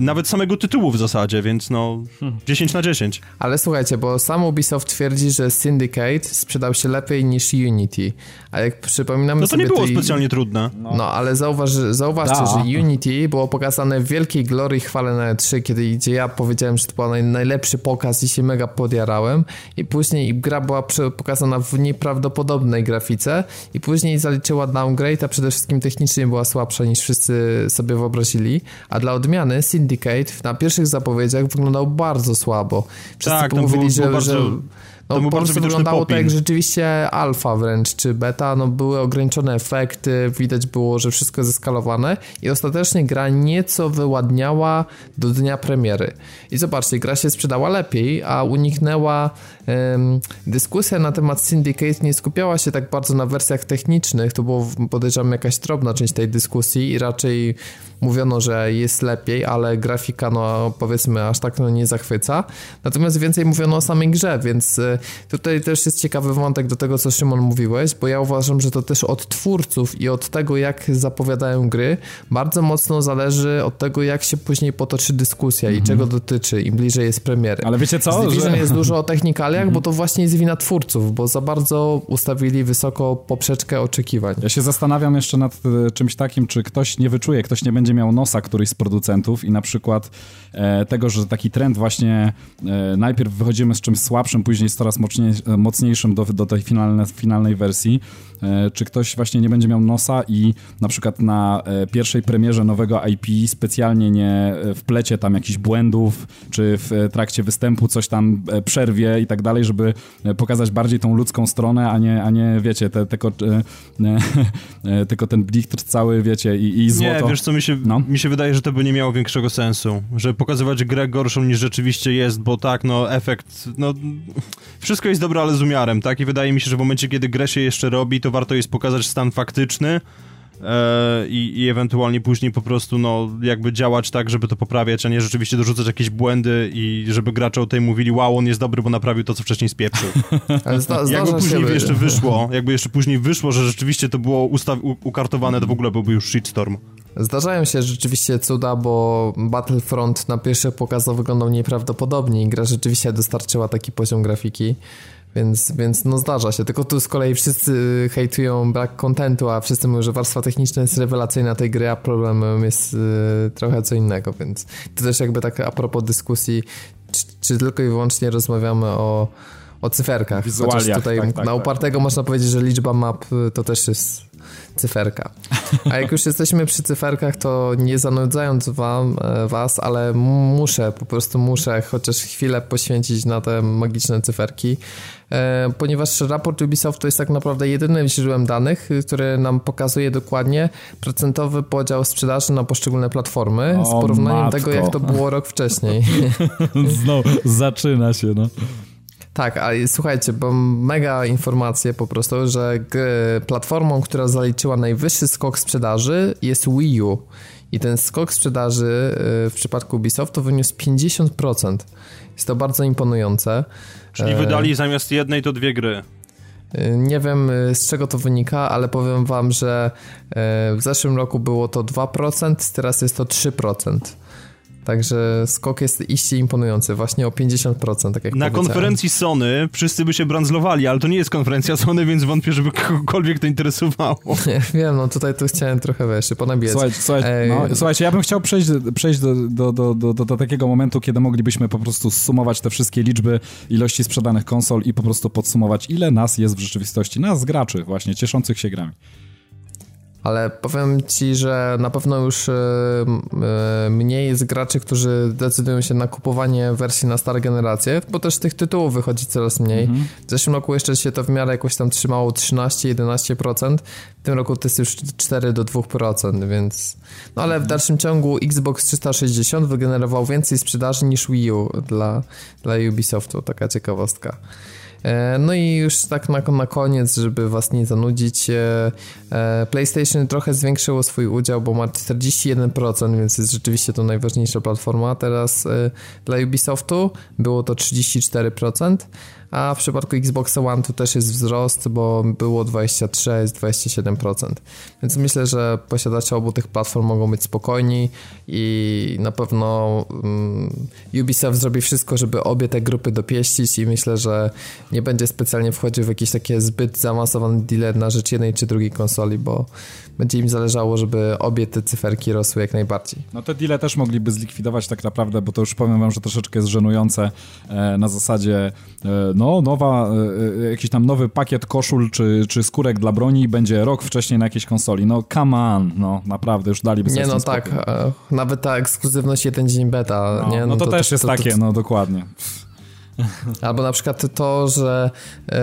Nawet samego tytułu w zasadzie, więc no dziesięć na dziesięć. Ale słuchajcie, bo sam Ubisoft twierdzi, że Syndicate sprzedał się lepiej niż Unity. A jak przypominamy sobie... No to sobie nie było tej... specjalnie trudne. No, no ale zauważ, zauważcie, że Unity było pokazane w wielkiej glorii i chwale na E trzy, kiedy, gdzie ja powiedziałem, że to był naj, najlepszy pokaz i się mega podjarałem i później gra była pokazana w nieprawdopodobnej grafice i później zaliczyła downgrade, a przede wszystkim technicznie była słabsza niż wszyscy sobie wyobrazili, a dla odmiany Syndicate na pierwszych zapowiedziach wyglądał bardzo słabo. Wszyscy tak, mówili, że... Bardzo... że... No po prostu wyglądało popin. Tak jak rzeczywiście alfa wręcz, czy beta, no były ograniczone efekty, widać było, że wszystko jest zeskalowane i ostatecznie gra nieco wyładniała do dnia premiery. I zobaczcie, gra się sprzedała lepiej, a uniknęła um, dyskusja na temat Syndicate, nie skupiała się tak bardzo na wersjach technicznych, to było podejrzewam jakaś drobna część tej dyskusji i raczej mówiono, że jest lepiej, ale grafika no powiedzmy aż tak no, nie zachwyca. Natomiast więcej mówiono o samej grze, więc tutaj też jest ciekawy wątek do tego, co Szymon mówiłeś, bo ja uważam, że to też od twórców i od tego, jak zapowiadają gry, bardzo mocno zależy od tego, jak się później potoczy dyskusja mhm. i czego dotyczy, im bliżej jest premiery. Ale wiecie co? Z Division że... jest dużo o technikaliach, mhm. bo to właśnie jest wina twórców, bo za bardzo ustawili wysoko poprzeczkę oczekiwań. Ja się zastanawiam jeszcze nad czymś takim, czy ktoś nie wyczuje, ktoś nie będzie miał nosa któryś z producentów i na przykład e, tego, że taki trend właśnie e, najpierw wychodzimy z czymś słabszym, później z coraz mocniej, mocniejszym do, do tej finalne, finalnej wersji. E, czy ktoś właśnie nie będzie miał nosa i na przykład na e, pierwszej premierze nowego I P specjalnie nie wplecie tam jakichś błędów, czy w e, trakcie występu coś tam e, przerwie i tak dalej, żeby e, pokazać bardziej tą ludzką stronę, a nie, a nie wiecie, te, te ko- e, e, e, tylko ten blichtr cały, wiecie, i, i złoto. Nie, wiesz co, mi się, no? mi się wydaje, że to by nie miało większego sensu, że pokazywać grę gorszą niż rzeczywiście jest, bo tak, no efekt, no wszystko jest dobre, ale z umiarem, tak? I wydaje mi się, że w momencie, kiedy grę się jeszcze robi, to warto jest pokazać stan faktyczny e, i, i ewentualnie później po prostu, no, jakby działać tak, żeby to poprawiać, a nie rzeczywiście dorzucać jakieś błędy i żeby gracze o tej mówili, wow, on jest dobry, bo naprawił to, co wcześniej spieprzył. Ale zda, jakby później by jeszcze wyszło, jakby jeszcze później wyszło, że rzeczywiście to było ustaw- u- ukartowane, to w ogóle byłby już shitstorm. Zdarzają się rzeczywiście cuda, bo Battlefront na pierwszych pokazach wyglądał nieprawdopodobnie i gra rzeczywiście dostarczyła taki poziom grafiki. Więc, więc no zdarza się, tylko tu z kolei wszyscy hejtują brak kontentu, a wszyscy mówią, że warstwa techniczna jest rewelacyjna tej gry, a problemem jest yy, trochę co innego, więc to też jakby tak a propos dyskusji, czy, czy tylko i wyłącznie rozmawiamy o, o cyferkach, chociaż tutaj tak, tak, na upartego tak. można powiedzieć, że liczba map to też jest cyferka. A jak już jesteśmy przy cyferkach, to nie zanudzając wam, was, ale muszę, po prostu muszę chociaż chwilę poświęcić na te magiczne cyferki, ponieważ raport Ubisoft to jest tak naprawdę jedynym źródłem danych, który nam pokazuje dokładnie procentowy podział sprzedaży na poszczególne platformy o, z porównaniem matko. tego, jak to było rok wcześniej. Znowu zaczyna się, no. Tak, ale słuchajcie, bo mega informacje po prostu, że platformą, która zaliczyła najwyższy skok sprzedaży jest Wii U i ten skok sprzedaży w przypadku Ubisoftu wyniósł pięćdziesiąt procent. Jest to bardzo imponujące. Czyli wydali zamiast jednej to dwie gry. Nie wiem, z czego to wynika, ale powiem wam, że w zeszłym roku było to dwa procent, teraz jest to trzy procent. Także skok jest iście imponujący, właśnie o pięćdziesiąt procent. Tak jak na konferencji Sony wszyscy by się brandzlowali, ale to nie jest konferencja Sony, więc wątpię, żeby kogokolwiek to interesowało. Nie wiem, no tutaj tu chciałem trochę wejść, ponabijać. Słuchajcie, słuchajcie, no, słuchajcie, ja bym chciał przejść, przejść do, do, do, do, do takiego momentu, kiedy moglibyśmy po prostu sumować te wszystkie liczby ilości sprzedanych konsol i po prostu podsumować, ile nas jest w rzeczywistości, nas graczy właśnie, cieszących się grami. Ale powiem ci, że na pewno już mniej jest graczy, którzy decydują się na kupowanie wersji na stare generacje, bo też tych tytułów wychodzi coraz mniej. Mhm. W zeszłym roku jeszcze się to w miarę jakoś tam trzymało trzynaście do jedenastu procent, w tym roku to jest już cztery do dwóch procent, więc... No ale w dalszym ciągu Xbox trzysta sześćdziesiąt wygenerował więcej sprzedaży niż Wii U dla, dla Ubisoftu, taka ciekawostka. No i już tak na, na koniec, żeby was nie zanudzić, PlayStation trochę zwiększyło swój udział, bo ma czterdzieści jeden procent, więc jest rzeczywiście to najważniejsza platforma. Teraz dla Ubisoftu było to trzydzieści cztery procent, a w przypadku Xboxa One tu też jest wzrost, bo było dwadzieścia trzy procent, jest dwadzieścia siedem procent. Więc myślę, że posiadacze obu tych platform mogą być spokojni i na pewno um, Ubisoft zrobi wszystko, żeby obie te grupy dopieścić i myślę, że nie będzie specjalnie wchodził w jakieś takie zbyt zaawansowany dealer na rzecz jednej czy drugiej konsoli, bo będzie im zależało, żeby obie te cyferki rosły jak najbardziej. No te deale też mogliby zlikwidować tak naprawdę, bo to już powiem wam, że troszeczkę jest żenujące e, na zasadzie e, no nowa, e, jakiś tam nowy pakiet koszul czy, czy skórek dla broni będzie rok wcześniej na jakiejś konsoli. No come on, no naprawdę już daliby sobie. Nie no tak, e, nawet ta ekskluzywność jeden dzień beta. No, nie? No, no to, to też to, jest to, to, takie, no dokładnie. Albo na przykład to, że y,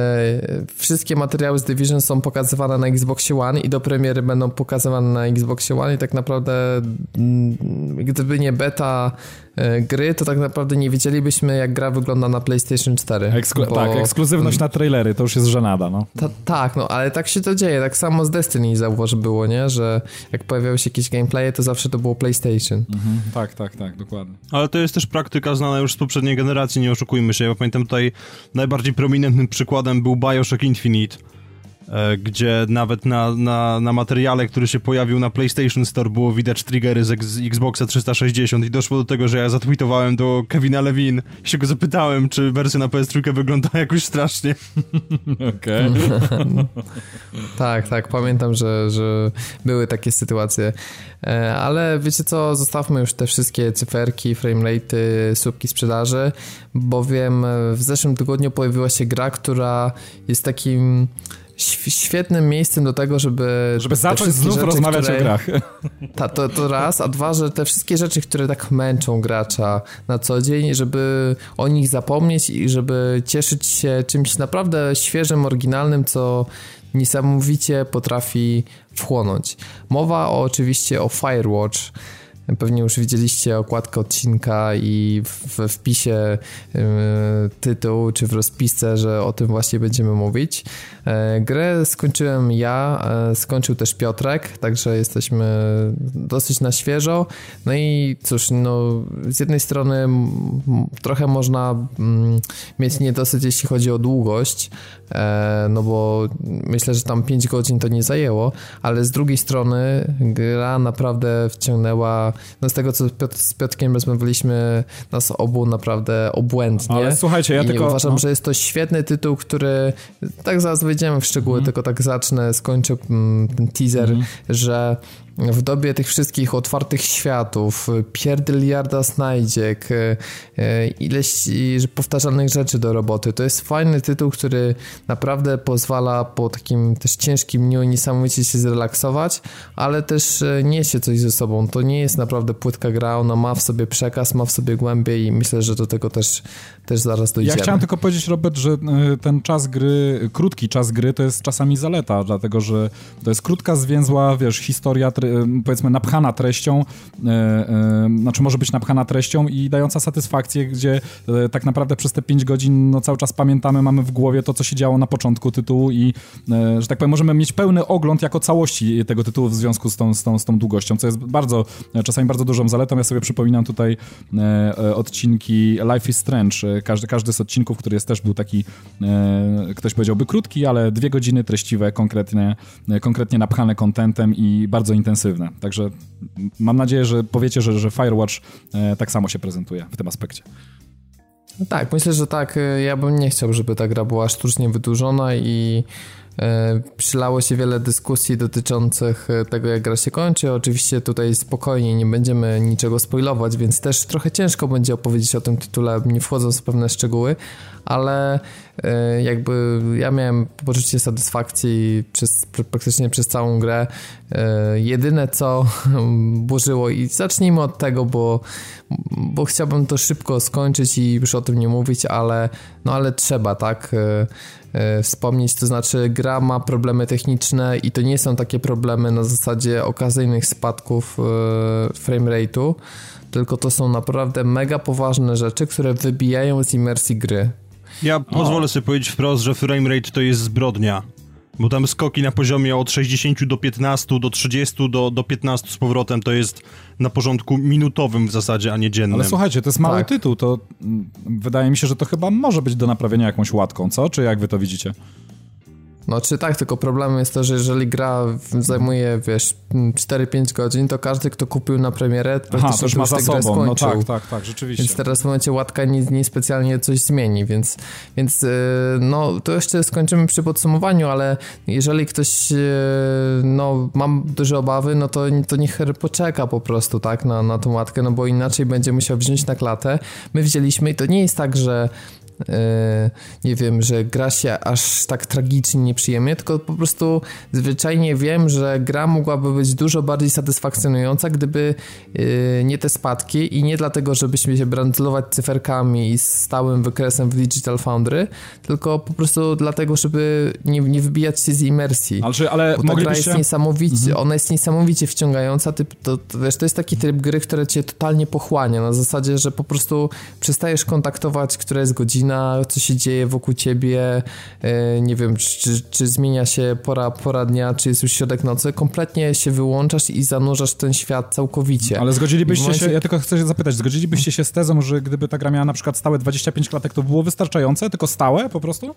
wszystkie materiały z Division są pokazywane na Xboxie One i do premiery będą pokazywane na Xboxie One i tak naprawdę, gdyby nie beta gry, to tak naprawdę nie wiedzielibyśmy, jak gra wygląda na PlayStation cztery. Eksklu- bo... Tak, ekskluzywność na trailery, to już jest żenada, no. Ta, tak, no, ale tak się to dzieje, tak samo z Destiny zauważ było, nie, że jak pojawiały się jakieś gameplaye, to zawsze to było PlayStation. Mhm. Tak, tak, tak, dokładnie. Ale to jest też praktyka znana już z poprzedniej generacji, nie oszukujmy się, ja pamiętam tutaj najbardziej prominentnym przykładem był BioShock Infinite, gdzie nawet na, na, na materiale, który się pojawił na PlayStation Store, było widać triggery z, z Xboxa trzysta sześćdziesiąt i doszło do tego, że ja zatweetowałem do Kevina Levine i się go zapytałem, czy wersja na P S trzy wygląda jakoś strasznie. Okej. Okay. Tak, tak, pamiętam, że, że były takie sytuacje, ale wiecie co, zostawmy już te wszystkie cyferki, framerate, słupki sprzedaży, bowiem w zeszłym tygodniu pojawiła się gra, która jest takim świetnym miejscem do tego, żeby... Żeby zacząć znów rzeczy, rozmawiać które... o grach. Ta, to, to raz, a dwa, że te wszystkie rzeczy, które tak męczą gracza na co dzień, żeby o nich zapomnieć i żeby cieszyć się czymś naprawdę świeżym, oryginalnym, co niesamowicie potrafi wchłonąć. Mowa o, oczywiście o Firewatch. Pewnie już widzieliście okładkę odcinka i w wpisie yy, tytułu, czy w rozpisce, że o tym właśnie będziemy mówić. Yy, grę skończyłem ja, yy, skończył też Piotrek, także jesteśmy dosyć na świeżo. No i cóż, no z jednej strony m, trochę można m, mieć niedosyt, jeśli chodzi o długość, yy, no bo myślę, że tam pięć godzin to nie zajęło, ale z drugiej strony gra naprawdę wciągnęła. No z tego, co Piotr, z Piotrkiem rozmawialiśmy, nas obu naprawdę obłędnie. Ale słuchajcie, ja I tylko... uważam, no. że jest to świetny tytuł, który... Tak zaraz wejdziemy w szczegóły, mm. tylko tak zacznę, skończę mm, ten teaser, mm. że... W dobie tych wszystkich otwartych światów, pierdyliarda znajdziek, ileś powtarzalnych rzeczy do roboty. To jest fajny tytuł, który naprawdę pozwala po takim też ciężkim dniu niesamowicie się zrelaksować, ale też niesie coś ze sobą. To nie jest naprawdę płytka gra, ona ma w sobie przekaz, ma w sobie głębie i myślę, że do tego też, też zaraz dojdziemy. Ja chciałem tylko powiedzieć, Robert, że ten czas gry, krótki czas gry to jest czasami zaleta, dlatego że to jest krótka, zwięzła, wiesz, historia, powiedzmy napchana treścią, e, e, znaczy może być napchana treścią i dająca satysfakcję, gdzie e, tak naprawdę przez te pięć godzin no, cały czas pamiętamy, mamy w głowie to, co się działo na początku tytułu i, e, że tak powiem, możemy mieć pełny ogląd jako całości tego tytułu w związku z tą, z tą, z tą długością, co jest bardzo, czasami bardzo dużą zaletą. Ja sobie przypominam tutaj e, e, odcinki Life is Strange. Każdy, każdy z odcinków, który jest też był taki, e, ktoś powiedziałby krótki, ale dwie godziny treściwe, konkretnie, e, konkretnie napchane kontentem i bardzo interesujące. Intensywne. Także mam nadzieję, że powiecie, że, że Firewatch e, tak samo się prezentuje w tym aspekcie. No tak, myślę, że tak. Ja bym nie chciał, żeby ta gra była sztucznie wydłużona i e, przylało się wiele dyskusji dotyczących tego, jak gra się kończy. Oczywiście tutaj spokojnie nie będziemy niczego spoilować, więc też trochę ciężko będzie opowiedzieć o tym tytule, nie wchodząc w pewne szczegóły, ale e, jakby ja miałem poczucie satysfakcji przez, praktycznie przez całą grę. E, jedyne co burzyło i zacznijmy od tego, bo, bo chciałbym to szybko skończyć i już o tym nie mówić, ale no ale trzeba, tak, e, e, wspomnieć, to znaczy gra ma problemy techniczne i to nie są takie problemy na zasadzie okazyjnych spadków e, framerate'u, tylko to są naprawdę mega poważne rzeczy, które wybijają z imersji gry. Ja pozwolę sobie powiedzieć wprost, że framerate to jest zbrodnia, bo tam skoki na poziomie od sześćdziesięciu do piętnastu, do trzydziestu, do, do piętnastu z powrotem to jest na porządku minutowym w zasadzie, a nie dziennym. Ale słuchajcie, to jest mały tak. tytuł, to wydaje mi się, że to chyba może być do naprawienia jakąś łatką, co? Czy jak wy to widzicie? No czy tak, tylko problemem jest to, że jeżeli gra zajmuje, wiesz, cztery pięć godzin, to każdy, kto kupił na premierę, praktycznie Aha, to już ma za sobą, skończył. No tak, tak, tak, rzeczywiście. Więc teraz w momencie łatka nie, nie specjalnie coś zmieni, więc, więc no to jeszcze skończymy przy podsumowaniu, ale jeżeli ktoś, no mam duże obawy, no to, to niech poczeka po prostu, tak, na, na tą łatkę, no bo inaczej będzie musiał wziąć na klatę. My wzięliśmy i to nie jest tak, że nie wiem, że gra się aż tak tragicznie nieprzyjemnie, tylko po prostu zwyczajnie wiem, że gra mogłaby być dużo bardziej satysfakcjonująca, gdyby nie te spadki i nie dlatego, żebyśmy się brandzlować cyferkami i stałym wykresem w Digital Foundry, tylko po prostu dlatego, żeby nie, nie wybijać się z imersji. Ale, ale moglibyście... gra jest niesamowicie, mhm. ona jest niesamowicie wciągająca, to, to, to jest taki tryb gry, który cię totalnie pochłania, na zasadzie, że po prostu przestajesz kontaktować, która jest godzina, co się dzieje wokół ciebie, nie wiem, czy, czy, czy zmienia się pora, pora dnia, czy jest już środek nocy, kompletnie się wyłączasz i zanurzasz ten świat całkowicie. Ale zgodzilibyście momencie... się, ja tylko chcę się zapytać, zgodzilibyście się z tezą, że gdyby ta gra miała na przykład stałe dwadzieścia pięć klatek, to było wystarczające, tylko stałe po prostu?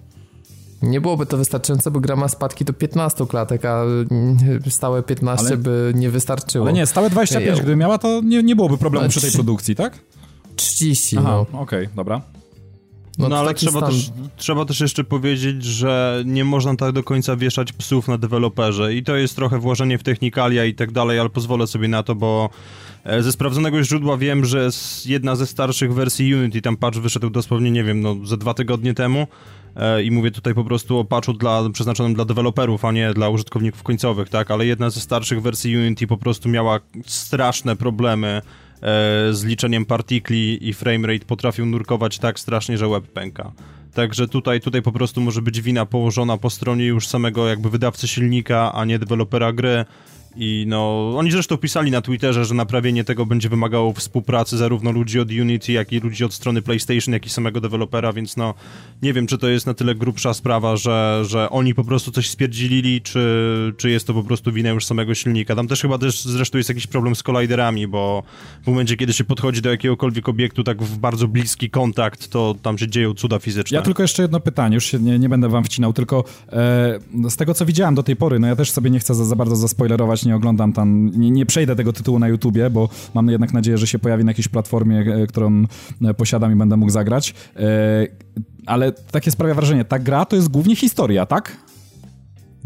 Nie byłoby to wystarczające, bo gra ma spadki do piętnastu klatek, a stałe piętnaście ale... by nie wystarczyło. Ale nie, stałe dwadzieścia pięć, ja... gdyby miała, to nie, nie byłoby problemu no, przy tej produkcji, tak? trzydzieści, Aha, no. okej, okay, dobra. No, no ale trzeba też, trzeba też jeszcze powiedzieć, że nie można tak do końca wieszać psów na deweloperze i to jest trochę włożenie w technikalia i tak dalej, ale pozwolę sobie na to, bo ze sprawdzonego źródła wiem, że jedna ze starszych wersji Unity, tam patch wyszedł dosłownie, nie wiem, no ze dwa tygodnie temu i mówię tutaj po prostu o patchu dla, przeznaczonym dla deweloperów, a nie dla użytkowników końcowych, tak, ale jedna ze starszych wersji Unity po prostu miała straszne problemy z liczeniem partikli i framerate potrafił nurkować tak strasznie, że łeb pęka. Także tutaj, tutaj po prostu może być wina położona po stronie już samego jakby wydawcy silnika, a nie dewelopera gry. I no, oni zresztą pisali na Twitterze, że naprawienie tego będzie wymagało współpracy zarówno ludzi od Unity, jak i ludzi od strony PlayStation, jak i samego dewelopera, więc no, nie wiem, czy to jest na tyle grubsza sprawa, że, że oni po prostu coś spierdzilili, czy, czy jest to po prostu wina już samego silnika. Tam też chyba też zresztą jest jakiś problem z kolajderami, bo w momencie, kiedy się podchodzi do jakiegokolwiek obiektu tak w bardzo bliski kontakt, to tam się dzieją cuda fizyczne. Ja tylko jeszcze jedno pytanie, już się nie, nie będę wam wcinał, tylko e, z tego, co widziałem do tej pory, no ja też sobie nie chcę za, za bardzo zaspoilerować, nie oglądam tam, nie, nie przejdę tego tytułu na YouTubie, bo mam jednak nadzieję, że się pojawi na jakiejś platformie, którą posiadam i będę mógł zagrać. Ale takie sprawia wrażenie, ta gra to jest głównie historia, tak?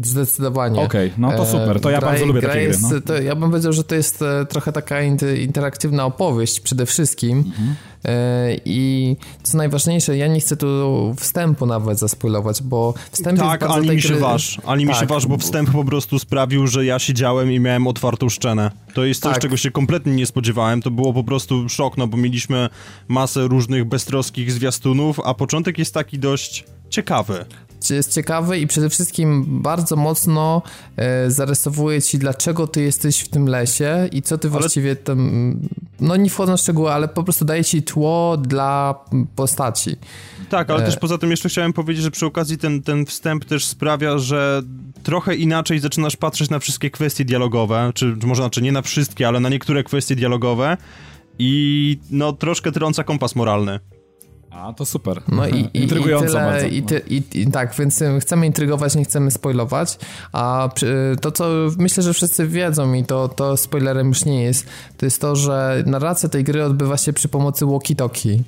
Zdecydowanie. Okej, okay, no to super, to ja gra, bardzo lubię takie gry. Jest, no. to ja bym powiedział, że to jest trochę taka interaktywna opowieść przede wszystkim. Mhm. I co najważniejsze, ja nie chcę tu wstępu nawet zaspoilować, bo wstęp tak, jest ani mi się gry... waż, ani tak. mi się waż, bo wstęp po prostu sprawił, że ja siedziałem i miałem otwartą szczenę. To jest coś, tak. czego się kompletnie nie spodziewałem, to było po prostu szok, no bo mieliśmy masę różnych beztroskich zwiastunów, a początek jest taki dość ciekawy. Jest ciekawy i przede wszystkim bardzo mocno e, zarysowuje ci, dlaczego ty jesteś w tym lesie i co ty ale... właściwie tam... No nie wchodzę w szczegóły, ale po prostu daje ci tło dla postaci. Tak, ale e... też poza tym jeszcze chciałem powiedzieć, że przy okazji ten, ten wstęp też sprawia, że trochę inaczej zaczynasz patrzeć na wszystkie kwestie dialogowe, czy, czy może znaczy nie na wszystkie, ale na niektóre kwestie dialogowe i no troszkę trąca kompas moralny. A, to super. No i, i, Intrygująco i tyle, bardzo. I ty, i, i, tak, więc chcemy intrygować, nie chcemy spoilować, a to, co myślę, że wszyscy wiedzą i to, to spoilerem już nie jest, to jest to, że narracja tej gry odbywa się przy pomocy walkie-talkie.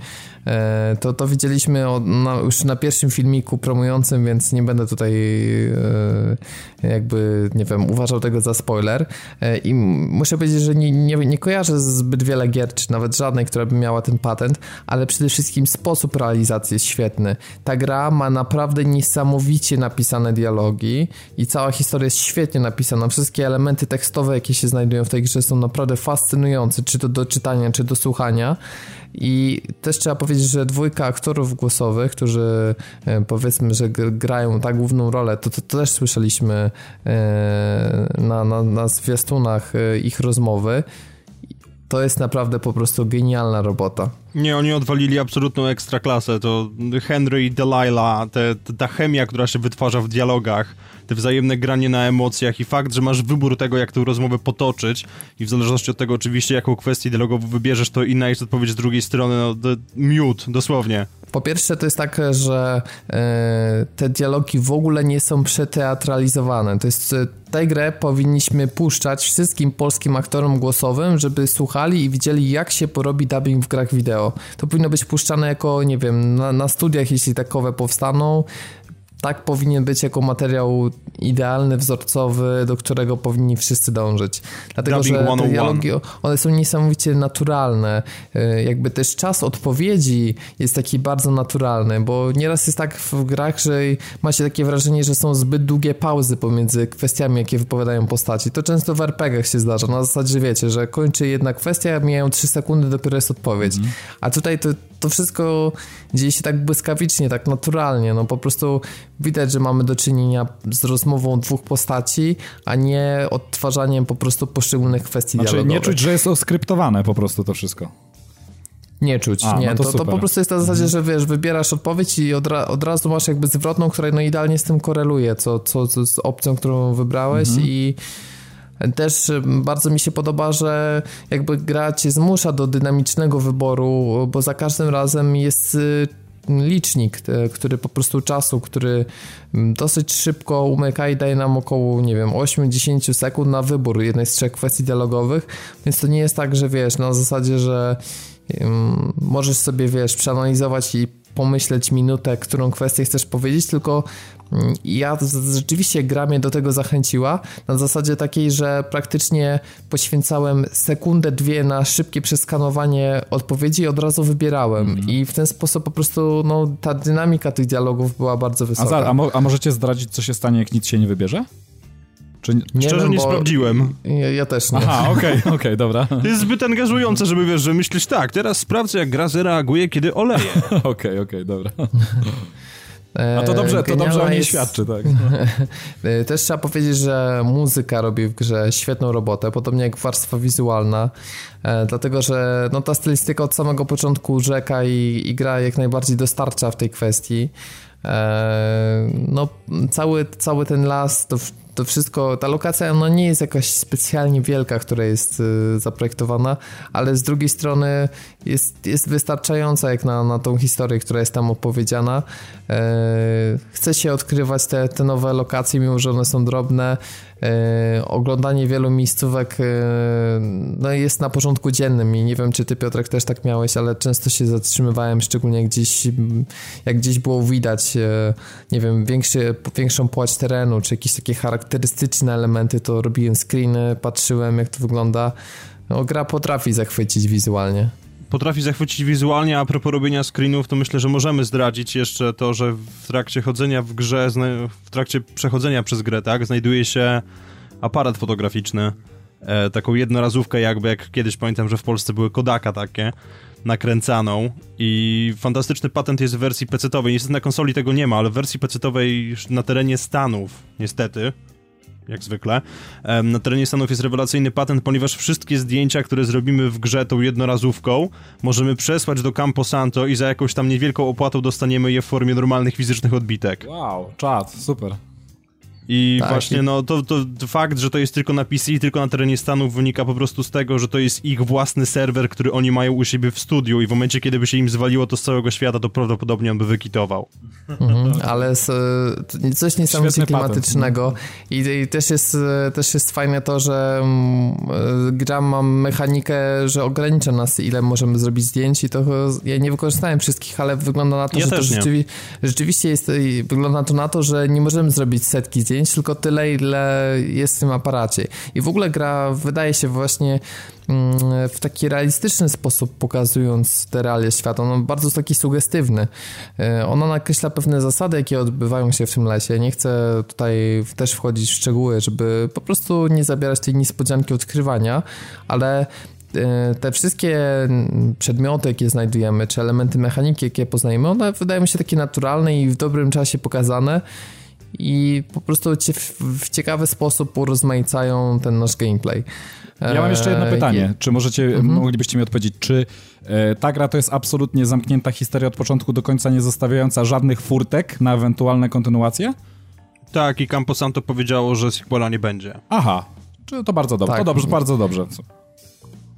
To, to widzieliśmy od, no, już na pierwszym filmiku promującym, więc nie będę tutaj e, jakby, nie wiem, uważał tego za spoiler e, i muszę powiedzieć, że nie, nie, nie kojarzę zbyt wiele gier, czy nawet żadnej, która by miała ten patent, ale przede wszystkim sposób realizacji jest świetny. Ta gra ma naprawdę niesamowicie napisane dialogi i cała historia jest świetnie napisana. Wszystkie elementy tekstowe, jakie się znajdują w tej grze, są naprawdę fascynujące, czy to do czytania, czy do słuchania. I też trzeba powiedzieć, że dwójka aktorów głosowych, którzy powiedzmy, że grają tak główną rolę, to, to, to też słyszeliśmy na, na, na zwiastunach ich rozmowy. To jest naprawdę po prostu genialna robota. Nie, oni odwalili absolutną ekstraklasę. To Henry i Delilah, te, ta chemia, która się wytwarza w dialogach, te wzajemne granie na emocjach i fakt, że masz wybór tego, jak tę rozmowę potoczyć i w zależności od tego oczywiście, jaką kwestię dialogową wybierzesz, to inna jest odpowiedź z drugiej strony. No, miód, dosłownie. Po pierwsze to jest tak, że y, te dialogi w ogóle nie są przeteatralizowane. To jest y, tę grę powinniśmy puszczać wszystkim polskim aktorom głosowym, żeby słuchali i widzieli, jak się porobi dubbing w grach wideo. To powinno być puszczane jako, nie wiem, na, na studiach, jeśli takowe powstaną. tak powinien być jako materiał idealny, wzorcowy, do którego powinni wszyscy dążyć. Dlatego, że te dialogi, one są niesamowicie naturalne. Jakby też czas odpowiedzi jest taki bardzo naturalny, bo nieraz jest tak w grach, że ma się takie wrażenie, że są zbyt długie pauzy pomiędzy kwestiami, jakie wypowiadają postaci. To często w er pe gie ach się zdarza, na zasadzie, że wiecie, że kończy jedna kwestia, mijają trzy sekundy, dopiero jest odpowiedź. Mm. A tutaj to, to wszystko dzieje się tak błyskawicznie, tak naturalnie, no po prostu widać, że mamy do czynienia z rozmową dwóch postaci, a nie odtwarzaniem po prostu poszczególnych kwestii znaczy, dialogowych. Znaczy nie czuć, że jest oskryptowane po prostu to wszystko. Nie czuć, a, nie. No to, to, to po prostu jest na zasadzie, że wiesz, wybierasz odpowiedź i od, ra- od razu masz jakby zwrotną, która no idealnie z tym koreluje, co, co, co z opcją, którą wybrałeś mhm. i też bardzo mi się podoba, że jakby gra cię zmusza do dynamicznego wyboru, bo za każdym razem jest licznik, który po prostu czasu, który dosyć szybko umyka i daje nam około, nie wiem, osiem do dziesięciu sekund na wybór jednej z trzech kwestii dialogowych, więc to nie jest tak, że wiesz, na zasadzie, że um, możesz sobie, wiesz, przeanalizować i pomyśleć minutę, którą kwestię chcesz powiedzieć, tylko ja rzeczywiście gra mnie do tego zachęciła na zasadzie takiej, że praktycznie poświęcałem sekundę, dwie na szybkie przeskanowanie odpowiedzi i od razu wybierałem mm. i w ten sposób po prostu no, ta dynamika tych dialogów była bardzo wysoka. A, za, a, mo- a możecie zdradzić, co się stanie, jak nic się nie wybierze? Czy... Nie Szczerze wiem, nie sprawdziłem. Ja, ja też nie. Aha, okej, okay, okay, dobra. To jest zbyt angażujące, żeby wiesz, że myślisz tak, teraz sprawdzę, jak gra zareaguje, kiedy oleje. Okej, okej, okay, okay, dobra. A to dobrze, to dobrze o niej jest... świadczy, tak. Też trzeba powiedzieć, że muzyka robi w grze świetną robotę, podobnie jak warstwa wizualna, dlatego, że no, ta stylistyka od samego początku rzeka i, i gra jak najbardziej dostarcza w tej kwestii. No, cały, cały ten las, to, to wszystko, ta lokacja no, nie jest jakaś specjalnie wielka, która jest y, zaprojektowana, ale z drugiej strony jest, jest wystarczająca jak na, na tą historię, która jest tam opowiedziana. Y, chce się odkrywać te, te nowe lokacje, mimo że one są drobne. Yy, oglądanie wielu miejscówek yy, no jest na porządku dziennym i nie wiem, czy ty, Piotrek, też tak miałeś, ale często się zatrzymywałem, szczególnie gdzieś, jak gdzieś było widać, yy, nie wiem, większy, większą płać terenu, czy jakieś takie charakterystyczne elementy, to robiłem screeny, patrzyłem, jak to wygląda. No, gra potrafi zachwycić wizualnie. Potrafi zachwycić wizualnie, a propos robienia screenów, to myślę, że możemy zdradzić jeszcze to, że w trakcie chodzenia w grze, w trakcie przechodzenia przez grę, tak, znajduje się aparat fotograficzny, e, taką jednorazówkę jakby, jak kiedyś pamiętam, że w Polsce były Kodaka takie, nakręcaną i fantastyczny patent jest w wersji pecetowej, niestety na konsoli tego nie ma, ale w wersji pecetowej na terenie Stanów, niestety, jak zwykle. Na terenie Stanów jest rewelacyjny patent, ponieważ wszystkie zdjęcia, które zrobimy w grze tą jednorazówką, możemy przesłać do Campo Santo i za jakąś tam niewielką opłatą dostaniemy je w formie normalnych fizycznych odbitek. Wow, czad, super. I tak, właśnie, no, to, to fakt, że to jest tylko na P C, tylko na terenie Stanów wynika po prostu z tego, że to jest ich własny serwer, który oni mają u siebie w studiu i w momencie, kiedy by się im zwaliło to z całego świata, to prawdopodobnie on by wykitował. Mhm, ale z, coś niesamowicie klimatycznego i, i też, jest, też jest fajne to, że gra ma mechanikę, że ogranicza nas, ile możemy zrobić zdjęć i to ja nie wykorzystałem wszystkich, ale wygląda na to, ja że to rzeczywi- rzeczywiście jest, wygląda to na to, że nie możemy zrobić setki zdjęć, tylko tyle, ile jest w tym aparacie. I w ogóle gra wydaje się właśnie w taki realistyczny sposób, pokazując te realia świata. No, bardzo taki sugestywny. Ona nakreśla pewne zasady, jakie odbywają się w tym lesie. Nie chcę tutaj też wchodzić w szczegóły, żeby po prostu nie zabierać tej niespodzianki odkrywania, ale te wszystkie przedmioty, jakie znajdujemy, czy elementy mechaniki, jakie poznajemy, one wydają się takie naturalne i w dobrym czasie pokazane. I po prostu cię w, w ciekawy sposób urozmaicają ten nasz gameplay. Ja mam jeszcze jedno pytanie. Je. Czy możecie, mm-hmm. moglibyście mi odpowiedzieć, czy e, ta gra to jest absolutnie zamknięta historia od początku do końca, nie zostawiająca żadnych furtek na ewentualne kontynuacje? Tak, i Campo Santo powiedziało, że sequela nie będzie. Aha, to bardzo dobrze. Tak. To dobrze, bardzo dobrze.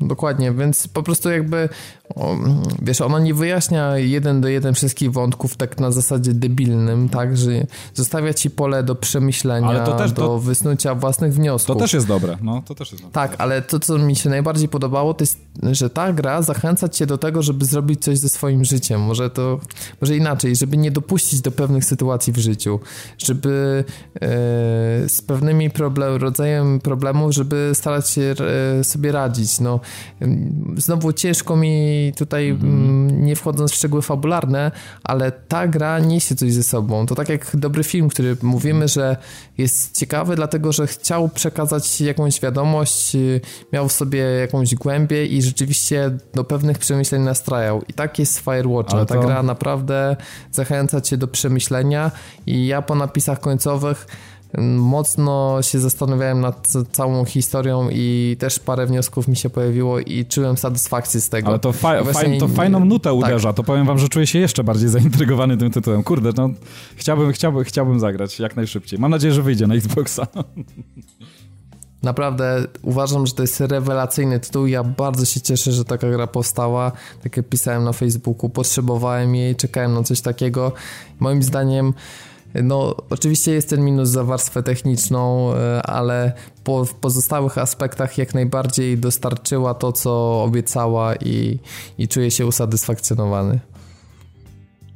Dokładnie, więc po prostu jakby o, wiesz, ona nie wyjaśnia jeden do jeden wszystkich wątków tak na zasadzie debilnym, tak, że zostawia ci pole do przemyślenia, to też, do to, wysnucia własnych wniosków. To też jest dobre, no, to też jest dobre. Tak, ale to, co mi się najbardziej podobało, to jest, że ta gra zachęca cię do tego, żeby zrobić coś ze swoim życiem, może to, może inaczej, żeby nie dopuścić do pewnych sytuacji w życiu, żeby e, z pewnymi problem, rodzajem problemów, żeby starać się e, sobie radzić, no. Znowu ciężko mi tutaj, mm. nie wchodząc w szczegóły fabularne, ale ta gra niesie coś ze sobą. To tak jak dobry film, który mówimy, że jest ciekawy, dlatego że chciał przekazać jakąś wiadomość, miał w sobie jakąś głębię i rzeczywiście do pewnych przemyśleń nastrajał. I tak jest z Firewatcha. To... Ta gra naprawdę zachęca cię do przemyślenia i ja po napisach końcowych mocno się zastanawiałem nad całą historią i też parę wniosków mi się pojawiło i czułem satysfakcję z tego. Ale to, fa- Właśnie... to fajną nutę uderza, tak. To powiem wam, że czuję się jeszcze bardziej zaintrygowany tym tytułem. Kurde, no chciałbym, chciałbym, chciałbym zagrać jak najszybciej. Mam nadzieję, że wyjdzie na Xboxa. Naprawdę uważam, że to jest rewelacyjny tytuł. Ja bardzo się cieszę, że taka gra powstała. Tak jak pisałem na Facebooku, potrzebowałem jej, czekałem na coś takiego. Moim zdaniem no, oczywiście jest ten minus za warstwę techniczną, ale po, w pozostałych aspektach jak najbardziej dostarczyła to, co obiecała i, i czuję się usatysfakcjonowany.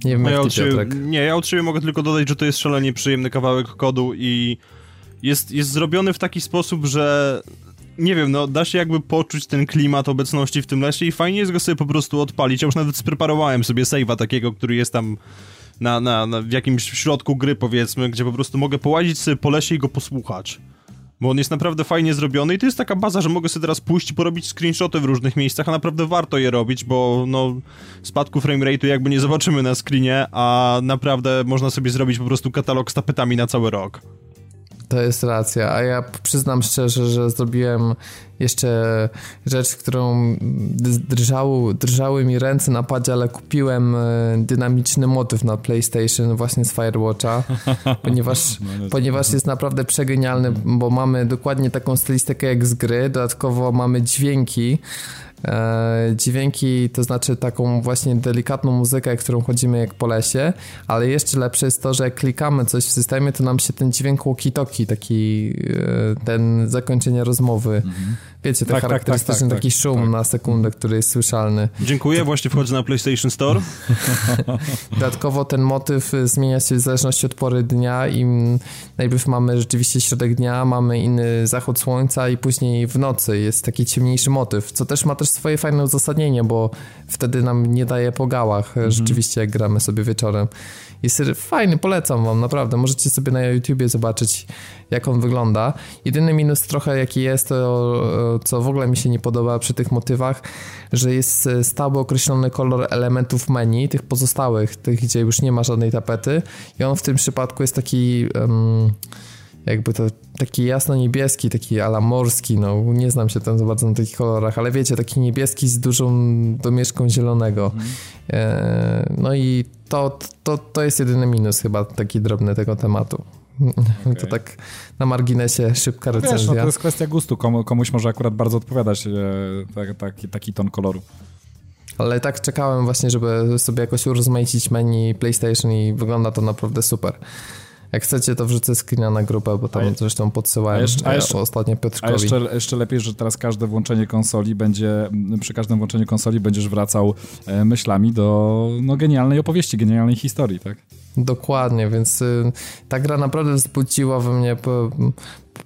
Nie wiem, no jak ja ty, uczy... Piotrek. Nie, ja od siebie mogę tylko dodać, że to jest szalenie przyjemny kawałek kodu i jest, jest zrobiony w taki sposób, że nie wiem, no da się jakby poczuć ten klimat obecności w tym lesie i fajnie jest go sobie po prostu odpalić. Ja już nawet spreparowałem sobie save'a takiego, który jest tam Na, na, na, w jakimś środku gry, powiedzmy, gdzie po prostu mogę połazić sobie po lesie i go posłuchać. Bo on jest naprawdę fajnie zrobiony i to jest taka baza, że mogę sobie teraz pójść i porobić screenshoty w różnych miejscach, a naprawdę warto je robić, bo no spadku framerate'u jakby nie zobaczymy na screenie, a naprawdę można sobie zrobić po prostu katalog z tapetami na cały rok. To jest racja, a ja przyznam szczerze, że zrobiłem jeszcze rzecz, którą drżały, drżały mi ręce na padzie, ale kupiłem dynamiczny motyw na PlayStation właśnie z Firewatcha, ponieważ, ponieważ jest naprawdę przegenialny, bo mamy dokładnie taką stylistykę jak z gry, dodatkowo mamy dźwięki, dźwięki, to znaczy taką właśnie delikatną muzykę, którą chodzimy jak po lesie, ale jeszcze lepsze jest to, że jak klikamy coś w systemie, to nam się ten dźwięk walkie-talkie, taki ten zakończenie rozmowy, mhm. wiecie, ten tak, charakterystyczny tak, tak, taki tak, szum tak. na sekundę, który jest słyszalny. Dziękuję, to... właśnie wchodzę na PlayStation Store. Dodatkowo ten motyw zmienia się w zależności od pory dnia i najpierw mamy rzeczywiście środek dnia, mamy inny zachód słońca i później w nocy jest taki ciemniejszy motyw, co też ma też swoje fajne uzasadnienie, bo wtedy nam nie daje po gałach, mm-hmm. rzeczywiście jak gramy sobie wieczorem. Jest fajny, polecam wam, naprawdę. Możecie sobie na YouTubie zobaczyć, jak on wygląda. Jedyny minus trochę jaki jest, to co w ogóle mi się nie podoba przy tych motywach, że jest stały określony kolor elementów menu, tych pozostałych, tych gdzie już nie ma żadnej tapety i on w tym przypadku jest taki... Um, jakby to taki jasno-niebieski, taki ala morski, no nie znam się tam za bardzo na takich kolorach, ale wiecie, taki niebieski z dużą domieszką zielonego. Mm. E, no i to, to, to jest jedyny minus chyba taki drobny tego tematu. Okay. To tak na marginesie szybka recenzja. Wiesz, no to jest kwestia gustu, Komu, komuś może akurat bardzo odpowiadać e, tak, taki, taki ton koloru. Ale tak czekałem właśnie, żeby sobie jakoś urozmaicić menu PlayStation i wygląda to naprawdę super. Jak chcecie, to wrzucę screena na grupę, bo tam zresztą podsyłałem ostatnio Piotrkowi. A jeszcze, jeszcze lepiej, że teraz każde włączenie konsoli będzie, przy każdym włączeniu konsoli będziesz wracał e, myślami do no, genialnej opowieści, genialnej historii, tak? Dokładnie, więc y, ta gra naprawdę wzbudziła we mnie po,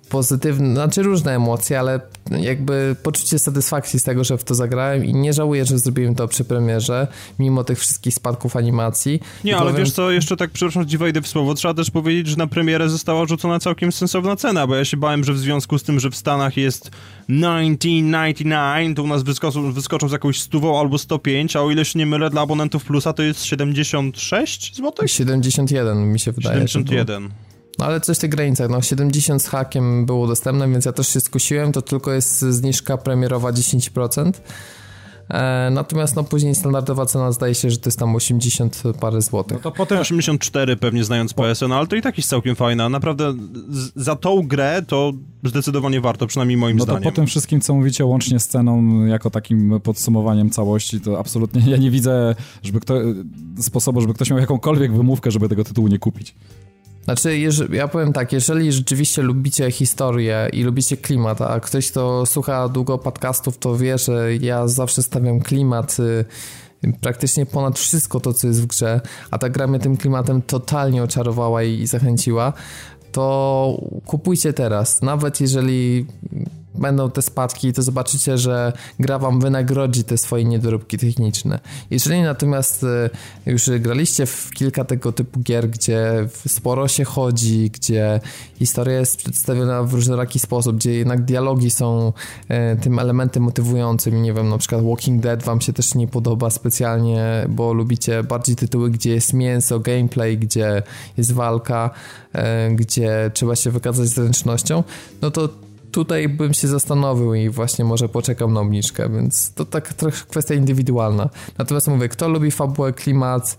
pozytywne, znaczy różne emocje, ale jakby poczucie satysfakcji z tego, że w to zagrałem i nie żałuję, że zrobiłem to przy premierze, mimo tych wszystkich spadków animacji. Nie, I ale powiem... wiesz co, jeszcze tak, przepraszam, ci wejdę w słowo, trzeba też powiedzieć, że na premierę została rzucona całkiem sensowna cena, bo ja się bałem, że w związku z tym, że w Stanach jest dziewiętnaście dziewięćdziesiąt dziewięć, to u nas wyskoczą, wyskoczą z jakąś stówą albo sto pięć, a o ile się nie mylę, dla abonentów plusa to jest siedemdziesiąt sześć złotych? siedemdziesiąt jeden mi się wydaje. siedemdziesiąt jeden. No ale coś w tych granicach, no siedemdziesiąt z hakiem było dostępne, więc ja też się skusiłem, to tylko jest zniżka premierowa dziesięć procent, E, natomiast no później standardowa cena zdaje się, że to jest tam osiemdziesiąt parę złotych. No to potem osiemdziesiąt cztery pewnie znając P S N, ale to i tak jest całkiem fajna. Naprawdę za tą grę to zdecydowanie warto, przynajmniej moim no zdaniem. No to po tym wszystkim, co mówicie, łącznie z ceną, jako takim podsumowaniem całości, to absolutnie ja nie widzę żeby kto, sposobu, żeby ktoś miał jakąkolwiek wymówkę, żeby tego tytułu nie kupić. Znaczy, jeżeli, ja powiem tak, jeżeli rzeczywiście lubicie historię i lubicie klimat, a ktoś, kto słucha długo podcastów, to wie, że ja zawsze stawiam klimat y, praktycznie ponad wszystko to, co jest w grze, a ta gra mnie tym klimatem totalnie oczarowała i, i zachęciła, to kupujcie teraz. Nawet jeżeli będą te spadki, to zobaczycie, że gra wam wynagrodzi te swoje niedoróbki techniczne. Jeżeli natomiast już graliście w kilka tego typu gier, gdzie sporo się chodzi, gdzie historia jest przedstawiona w różnoraki sposób, gdzie jednak dialogi są tym elementem motywującym, nie wiem, na przykład Walking Dead wam się też nie podoba specjalnie, bo lubicie bardziej tytuły, gdzie jest mięso, gameplay, gdzie jest walka, gdzie trzeba się wykazać zręcznością, no to tutaj bym się zastanowił i właśnie może poczekam na obniżkę, więc to tak trochę kwestia indywidualna. Natomiast mówię, kto lubi fabułę, klimat,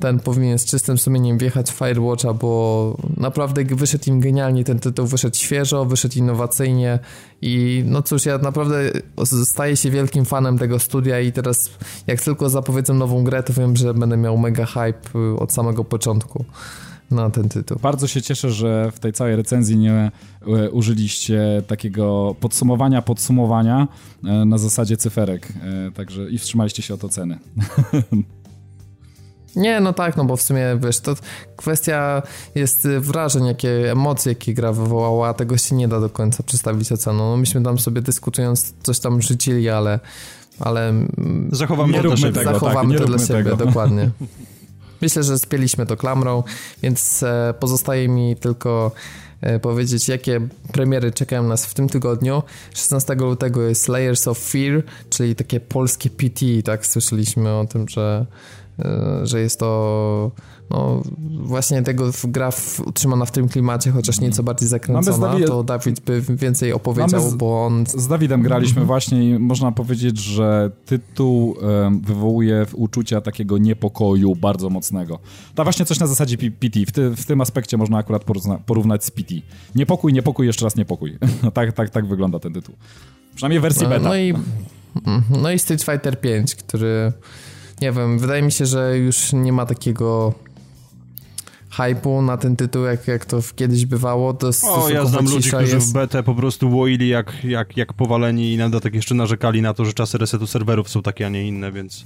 ten powinien z czystym sumieniem wjechać w Firewatcha, bo naprawdę wyszedł im genialnie, ten tytuł wyszedł świeżo, wyszedł innowacyjnie i no cóż, ja naprawdę staję się wielkim fanem tego studia i teraz jak tylko zapowiedzę nową grę, to wiem, że będę miał mega hype od samego początku na ten tytuł. Bardzo się cieszę, że w tej całej recenzji nie użyliście takiego podsumowania podsumowania na zasadzie cyferek, także i wstrzymaliście się od oceny. Nie, no tak, no bo w sumie, wiesz, to kwestia jest wrażeń, jakie emocje, jakie gra wywołała, a tego się nie da do końca przedstawić oceną. No myśmy tam sobie dyskutując coś tam rzucili, ale, ale zachowamy nie to, róbmy tego, zachowamy tak, to nie dla siebie, tego. Dokładnie. Myślę, że spieliśmy to klamrą, więc pozostaje mi tylko powiedzieć, jakie premiery czekają nas w tym tygodniu. szesnastego lutego jest Layers of Fear, czyli takie polskie P T, tak słyszeliśmy o tym, że, że jest to no, właśnie tego gra w, utrzymana w tym klimacie, chociaż nieco bardziej zakręcona, Dawi... to Dawid by więcej opowiedział, z... bo on... Z Dawidem graliśmy właśnie i można powiedzieć, że tytuł wywołuje uczucia takiego niepokoju bardzo mocnego. Ta właśnie coś na zasadzie P T, w, ty, w tym aspekcie można akurat porówna, porównać z P T. Niepokój, niepokój, jeszcze raz niepokój. No, tak, tak, tak wygląda ten tytuł. Przynajmniej w wersji beta. No i, no i Street Fighter pięć, który... Nie wiem, wydaje mi się, że już nie ma takiego hype'u na ten tytuł, jak, jak to kiedyś bywało. To o, ja znam ludzi, którzy jest... w betę po prostu łoili jak, jak, jak powaleni i na dodatek jeszcze narzekali na to, że czasy resetu serwerów są takie, a nie inne, więc...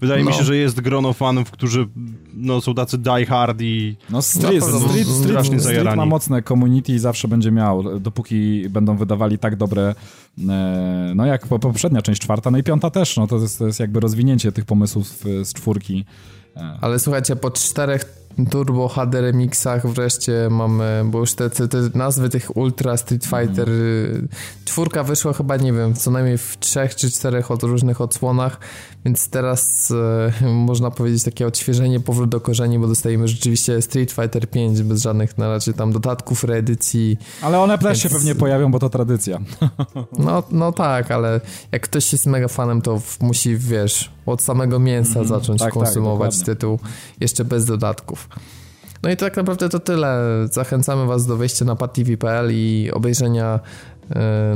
Wydaje no. mi się, że jest grono fanów, którzy no, są tacy die hard i no, street, no, street, street, strasznie zajarani. Street ma mocne community i zawsze będzie miał, dopóki będą wydawali tak dobre, no jak poprzednia część czwarta, no i piąta też, no to jest, to jest jakby rozwinięcie tych pomysłów z czwórki. Ale słuchajcie, po czterech Turbo H D remixach wreszcie mamy, bo już te, te, te nazwy tych Ultra Street Fighter mm. czwórka wyszła chyba, nie wiem, co najmniej w trzech czy czterech od różnych odsłonach, więc teraz e, można powiedzieć takie odświeżenie, powrót do korzeni, bo dostajemy rzeczywiście Street Fighter pięć bez żadnych na razie tam dodatków, reedycji. Ale one też więc... się pewnie pojawią, bo to tradycja. No, no tak, ale jak ktoś jest mega fanem, to musi, wiesz, od samego mięsa mm, zacząć tak, konsumować tak, tytuł, jeszcze bez dodatków. No i tak naprawdę to tyle. Zachęcamy was do wejścia na pat t v kropka p l i obejrzenia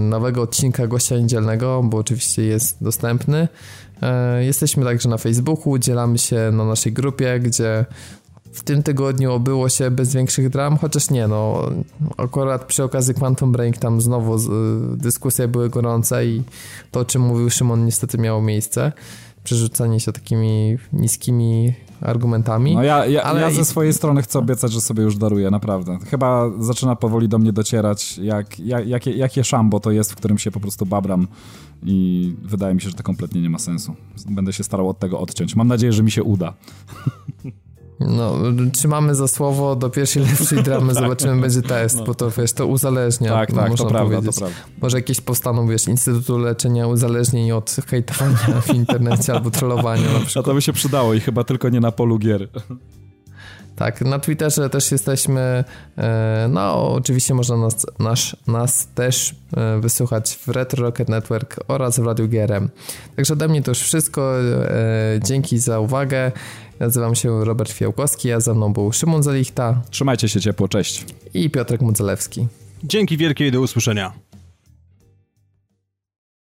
nowego odcinka Gościa Niedzielnego, bo oczywiście jest dostępny. Jesteśmy także na Facebooku, dzielamy się na naszej grupie, gdzie w tym tygodniu obyło się bez większych dram, chociaż nie, no akurat przy okazji Quantum Break tam znowu dyskusje były gorące i to, o czym mówił Szymon, niestety miało miejsce. Przerzucanie się takimi niskimi argumentami. No ja, ja, ale... ja ze swojej strony chcę obiecać, że sobie już daruję, naprawdę. Chyba zaczyna powoli do mnie docierać, jak, jak, jakie, jakie szambo to jest, w którym się po prostu babram i wydaje mi się, że to kompletnie nie ma sensu. Będę się starał od tego odciąć. Mam nadzieję, że mi się uda. No, trzymamy za słowo do pierwszej lepszej dramy, tak, zobaczymy, będzie test, no. Bo to, wiesz, to uzależnia. Tak, tak, to prawda, to prawda. Może jakieś powstaną, wiesz, Instytutu Leczenia Uzależnień od hejtowania w internecie albo trollowania na przykład. A to by się przydało i chyba tylko nie na polu gier. Tak, na Twitterze też jesteśmy, no oczywiście można nas, nas, nas też wysłuchać w Retro Rocket Network oraz w Radiu G R M. Także ode mnie to już wszystko, dzięki za uwagę. Nazywam się Robert Fiełkowski, a ze mną był Szymon Zalichta. Trzymajcie się ciepło, cześć. I Piotrek Modzelewski. Dzięki wielkie i do usłyszenia.